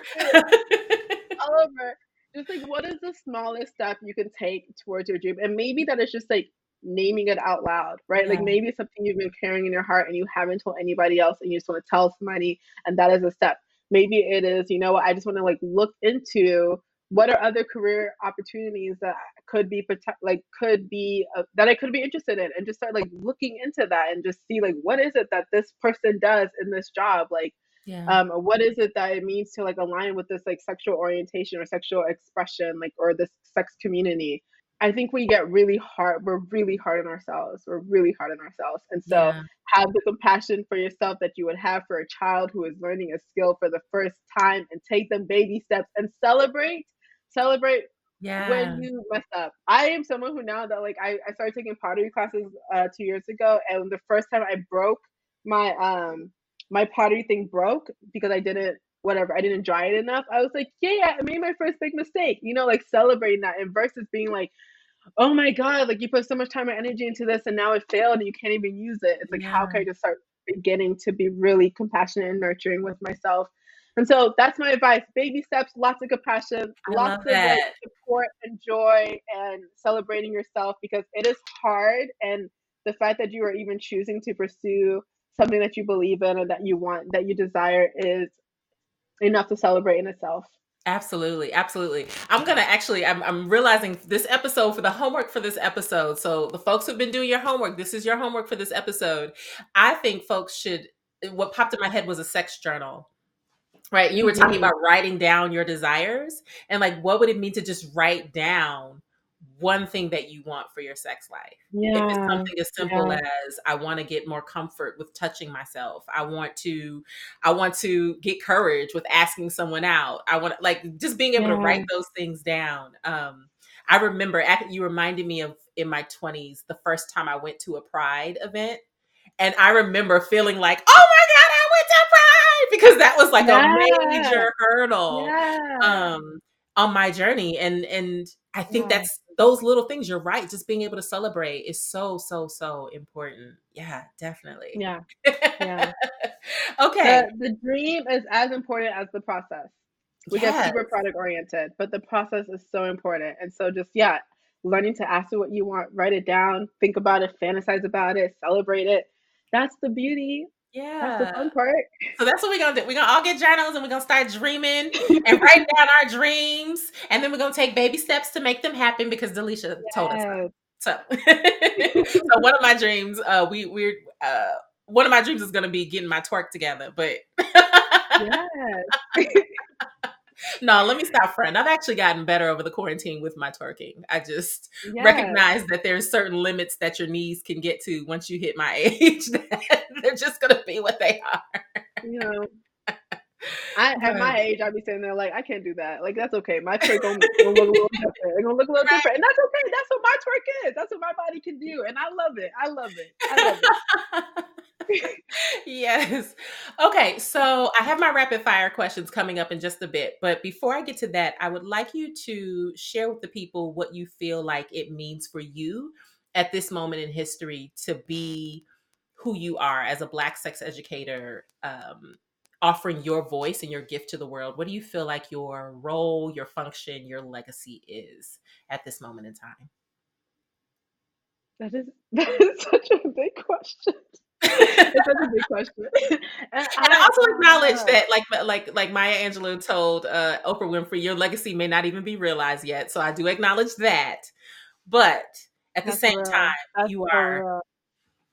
All over. Just like, what is the smallest step you can take towards your dream? And maybe that is just like naming it out loud, right? Yeah. Like maybe it's something you've been carrying in your heart and you haven't told anybody else, and you just want to tell somebody, and that is a step. Maybe it is, you know what, I just want to like look into what are other career opportunities that could be like could be uh, that I could be interested in, and just start like looking into that and just see like, what is it that this person does in this job, like yeah. um what is it that it means to like align with this like sexual orientation or sexual expression, like, or this sex community. I think we get really hard we're really hard on ourselves we're really hard on ourselves and so yeah. have the compassion for yourself that you would have for a child who is learning a skill for the first time, and take them baby steps and celebrate Celebrate yeah. when you mess up. I am someone who now that like I, I started taking pottery classes uh, two years ago, and the first time I broke my um my pottery thing broke because I didn't whatever I didn't dry it enough. I was like, yeah, yeah, I made my first big mistake. You know, like celebrating that, and versus being like, oh my god, like you put so much time and energy into this, and now it failed, and you can't even use it. It's like yeah. how can I just start beginning to be really compassionate and nurturing with myself? And so that's my advice. Baby steps, lots of compassion, lots of like, support and joy, and celebrating yourself, because it is hard. And the fact that you are even choosing to pursue something that you believe in or that you want, that you desire, is enough to celebrate in itself. Absolutely. Absolutely. I'm going to actually, I'm, I'm realizing this episode for the homework for this episode. So the folks who've been doing your homework, this is your homework for this episode. I think folks should, what popped in my head was a sex journal. Right. You were talking about writing down your desires, and like, what would it mean to just write down one thing that you want for your sex life? Yeah. If it's something as simple yeah. as, I want to get more comfort with touching myself. I want to, I want to get courage with asking someone out. I want like just being able yeah. to write those things down. Um, I remember you reminded me of in my twenties, the first time I went to a Pride event, and I remember feeling like, oh my God, I went to Pride. Because that was like yeah. a major hurdle yeah. um, on my journey. And and I think yeah. that's those little things. You're right. Just being able to celebrate is so, so, so important. Yeah, definitely. Yeah. yeah. Okay. The, the dream is as important as the process. We yes. get super product oriented, but the process is so important. And so just, yeah, learning to ask for what you want, write it down, think about it, fantasize about it, celebrate it. That's the beauty. Yeah. That's the fun part. So that's what we're going to do. We're going to all get journals, and we're going to start dreaming and write down our dreams. And then we're going to take baby steps to make them happen, because Delisha yes. told us. So. so one of my dreams, uh, we, we're, uh, one of my dreams is going to be getting my twerk together, but. yes. No, let me stop, friend. I've actually gotten better over the quarantine with my twerking. I just yes. recognize that there's certain limits that your knees can get to once you hit my age. They're just going to be what they are. You know, I, at my age, I'll be sitting there like, I can't do that. Like, that's okay. My twerk will look a little different. It's going to look a little right. different. And that's okay. That's what my twerk is. That's what my body can do. And I love it. I love it. I love it. Yes. Okay. So I have my rapid fire questions coming up in just a bit, but before I get to that, I would like you to share with the people what you feel like it means for you at this moment in history to be who you are as a Black sex educator, um, offering your voice and your gift to the world. What do you feel like your role, your function, your legacy is at this moment in time? That is, that is such a big question. That's such a big question. And I also acknowledge uh, that, like, like, like Maya Angelou told uh, Oprah Winfrey, your legacy may not even be realized yet. So I do acknowledge that, but at the same real. time, that's you are real.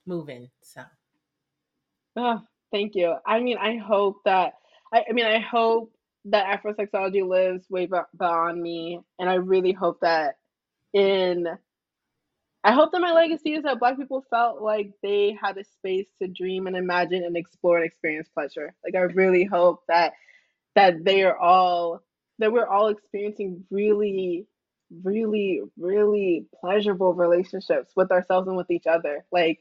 moving. So, oh, thank you. I mean, I hope that. I, I mean, I hope that Afrosexology lives way b- beyond me, and I really hope that in. I hope that my legacy is that Black people felt like they had a space to dream and imagine and explore and experience pleasure. Like, I really hope that that they are all, that we're all experiencing really, really, really pleasurable relationships with ourselves and with each other. Like,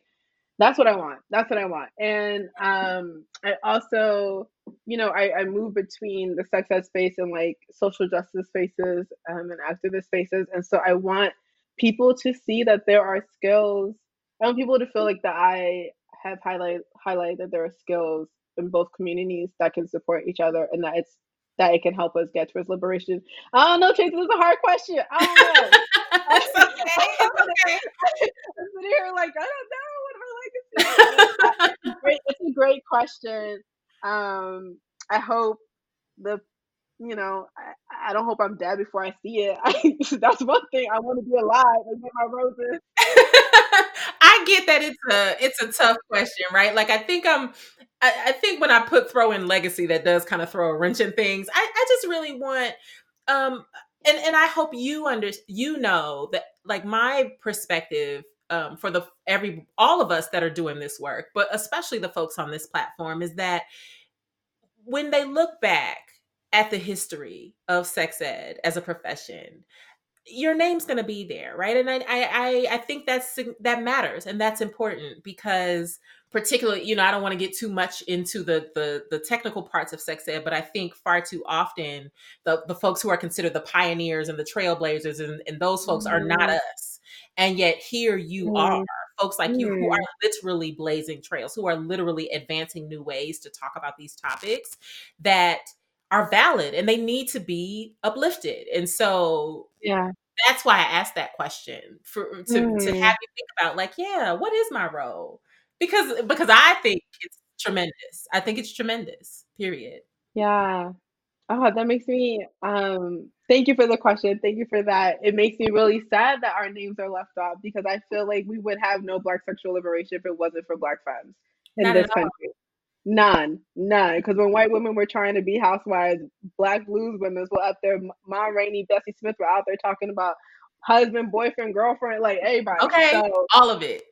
that's what I want. That's what I want. And um, I also, you know, I, I move between the sex ed space and like social justice spaces um, and activist spaces. And so I want people to see that there are skills. I want people to feel like that I have highlighted highlighted that there are skills in both communities that can support each other, and that it's that it can help us get towards liberation. I don't know, Tracy, this is a hard question. I don't know. It's okay. It's okay. I'm sitting here like, I don't know what her legacy is. It's, it's a great question. Um, I hope the you know, I, I don't hope I'm dead before I see it. I, that's one thing. I want to be alive and get my roses. I get that it's a it's a tough question, right? Like, I think I'm, I, I think when I put throw in legacy, that does kind of throw a wrench in things. I, I just really want, um, and and I hope you under you know that like my perspective um, for the every all of us that are doing this work, but especially the folks on this platform, is that when they look back at the history of sex ed as a profession, your name's going to be there, right? And I, I, I think that's that matters, and that's important because, particularly, you know, I don't want to get too much into the, the the technical parts of sex ed, but I think far too often the the folks who are considered the pioneers and the trailblazers and, and those folks mm-hmm. are not us, and yet here you mm-hmm. are. Folks like you who are literally blazing trails, who are literally advancing new ways to talk about these topics that are valid and they need to be uplifted. And so yeah, that's why I asked that question for to, mm. to have you think about like, yeah, what is my role? Because because I think it's tremendous. I think it's tremendous, period. Yeah. Oh, that makes me, um, thank you for the question. Thank you for that. It makes me really sad that our names are left off because I feel like we would have no Black sexual liberation if it wasn't for Black femmes in Not this country. None, none. Because when white women were trying to be housewives, Black blues women were out there. Ma Rainey, Bessie Smith were out there talking about husband, boyfriend, girlfriend, like everybody. Okay, so, all of it.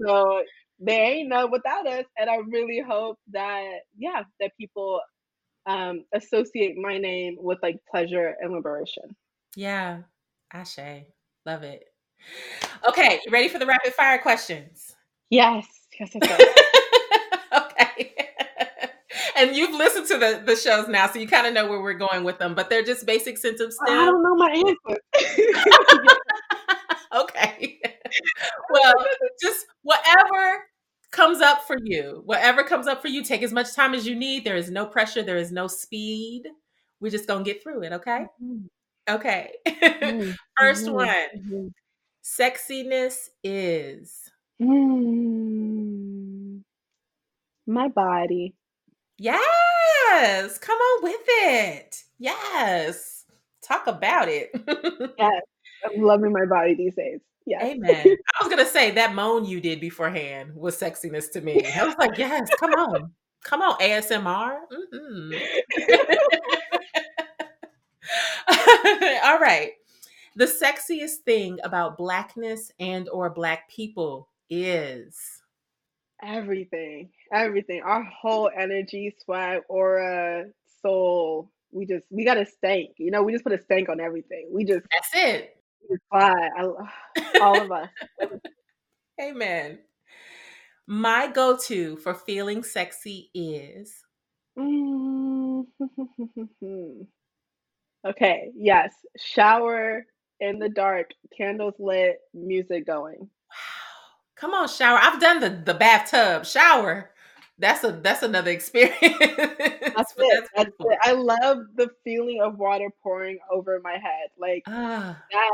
So there ain't none without us, and I really hope that yeah, that people um associate my name with like pleasure and liberation. Yeah, Ashe, love it. Okay, you ready for the rapid fire questions? Yes, yes, yes. Okay. And you've listened to the, the shows now, so you kind of know where we're going with them, but they're just basic symptoms still. I don't know my answer. Okay. Well, just whatever comes up for you, whatever comes up for you, take as much time as you need. There is no pressure. There is no speed. We're just going to get through it, okay? Mm-hmm. Okay. Mm-hmm. First one. Mm-hmm. Sexiness is... Mm, my body. Yes. Come on with it. Yes. Talk about it. Yes. I'm loving my body these days. Yes. Amen. I was going to say that moan you did beforehand was sexiness to me. I was like, yes, come on. Come on, A S M R. Mm-hmm. All right. The sexiest thing about Blackness and or Black people is everything everything our whole energy, swag, aura, soul. We just we got a stank, you know. We just put a stank on everything. We just that's it we just fly. I, all of us. Amen. My go-to for feeling sexy is okay yes shower in the dark, candles lit, music going. Come on, shower. I've done the, the bathtub shower. That's a that's another experience. That's it. That's that's it. I love the feeling of water pouring over my head. Like uh, that.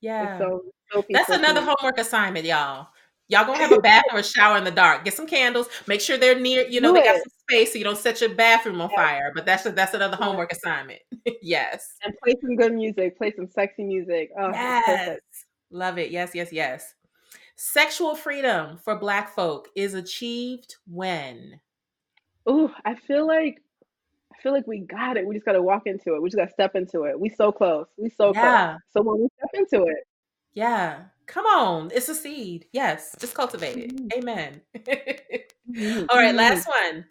Yeah. So, so that's another homework assignment, y'all. Y'all gonna have a bath or a shower in the dark. Get some candles. Make sure they're near, you know, do they it. Got some space so you don't set your bathroom on yeah. fire. But that's a, that's another yeah. homework assignment. Yes. And play some good music. Play some sexy music. Oh, yes. Love it. Yes, yes, yes. Sexual freedom for Black folk is achieved when? Ooh, I feel like I feel like we got it. We just got to walk into it. We just got to step into it. We so close. We so yeah. close. So when we step into it. Yeah. Come on. It's a seed. Yes. Just cultivate it. Mm-hmm. Amen. Mm-hmm. All right. Last one.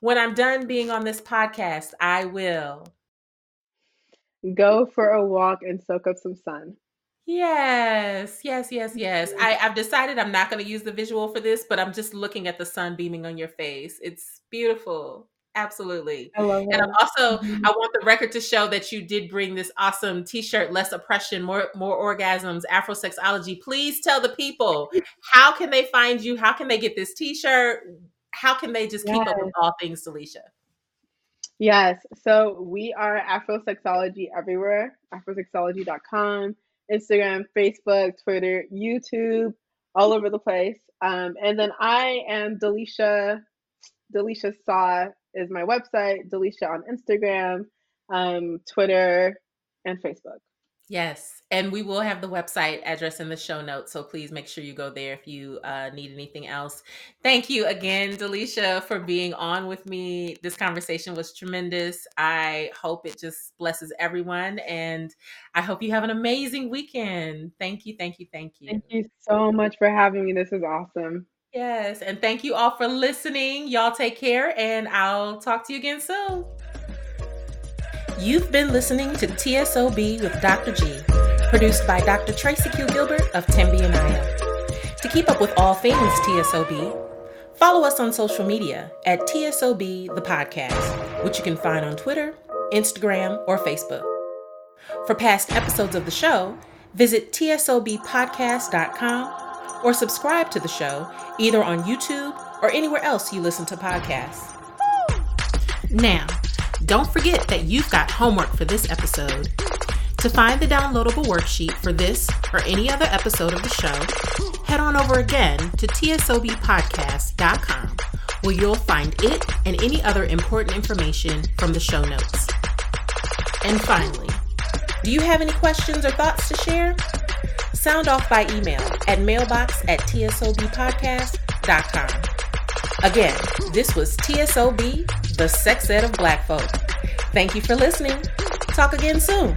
When I'm done being on this podcast, I will. Go for a walk and soak up some sun. Yes. Yes. Yes. Yes. I, I've decided I'm not going to use the visual for this, but I'm just looking at the sun beaming on your face. It's beautiful. Absolutely. I love it. And I'm also, mm-hmm. I want the record to show that you did bring this awesome t-shirt, Less Oppression, More more Orgasms, Afrosexology. Please tell the people, how can they find you? How can they get this t-shirt? How can they just yes. keep up with all things Delisha? Yes. So we are Afrosexology everywhere. Afrosexology dot com, Instagram, Facebook, Twitter, YouTube, all over the place. Um, and then I am Delisha, Delisha Sa. Is my website, Delisha on Instagram, um, Twitter, and Facebook. Yes, and we will have the website address in the show notes, so please make sure you go there if you uh, need anything else. Thank you again, Delisha, for being on with me. This conversation was tremendous. I hope it just blesses everyone, and I hope you have an amazing weekend. Thank you, thank you, thank you. Thank you so much for having me. This is awesome. Yes. And thank you all for listening. Y'all take care, and I'll talk to you again soon. You've been listening to T S O B with Doctor G, produced by Doctor Tracy Q. Gilbert of Tempe, Ohio. To keep up with all things T S O B, follow us on social media at T S O B The Podcast, which you can find on Twitter, Instagram, or Facebook. For past episodes of the show, visit T S O B podcast dot com or subscribe to the show, either on YouTube or anywhere else you listen to podcasts. Now, don't forget that you've got homework for this episode. To find the downloadable worksheet for this or any other episode of the show, head on over again to T S O B podcast dot com, where you'll find it and any other important information from the show notes. And finally, do you have any questions or thoughts to share? Sound off by email at mailbox at T S O B podcast dot com. Again, this was T S O B, the sex ed of Black folk. Thank you for listening. Talk again soon.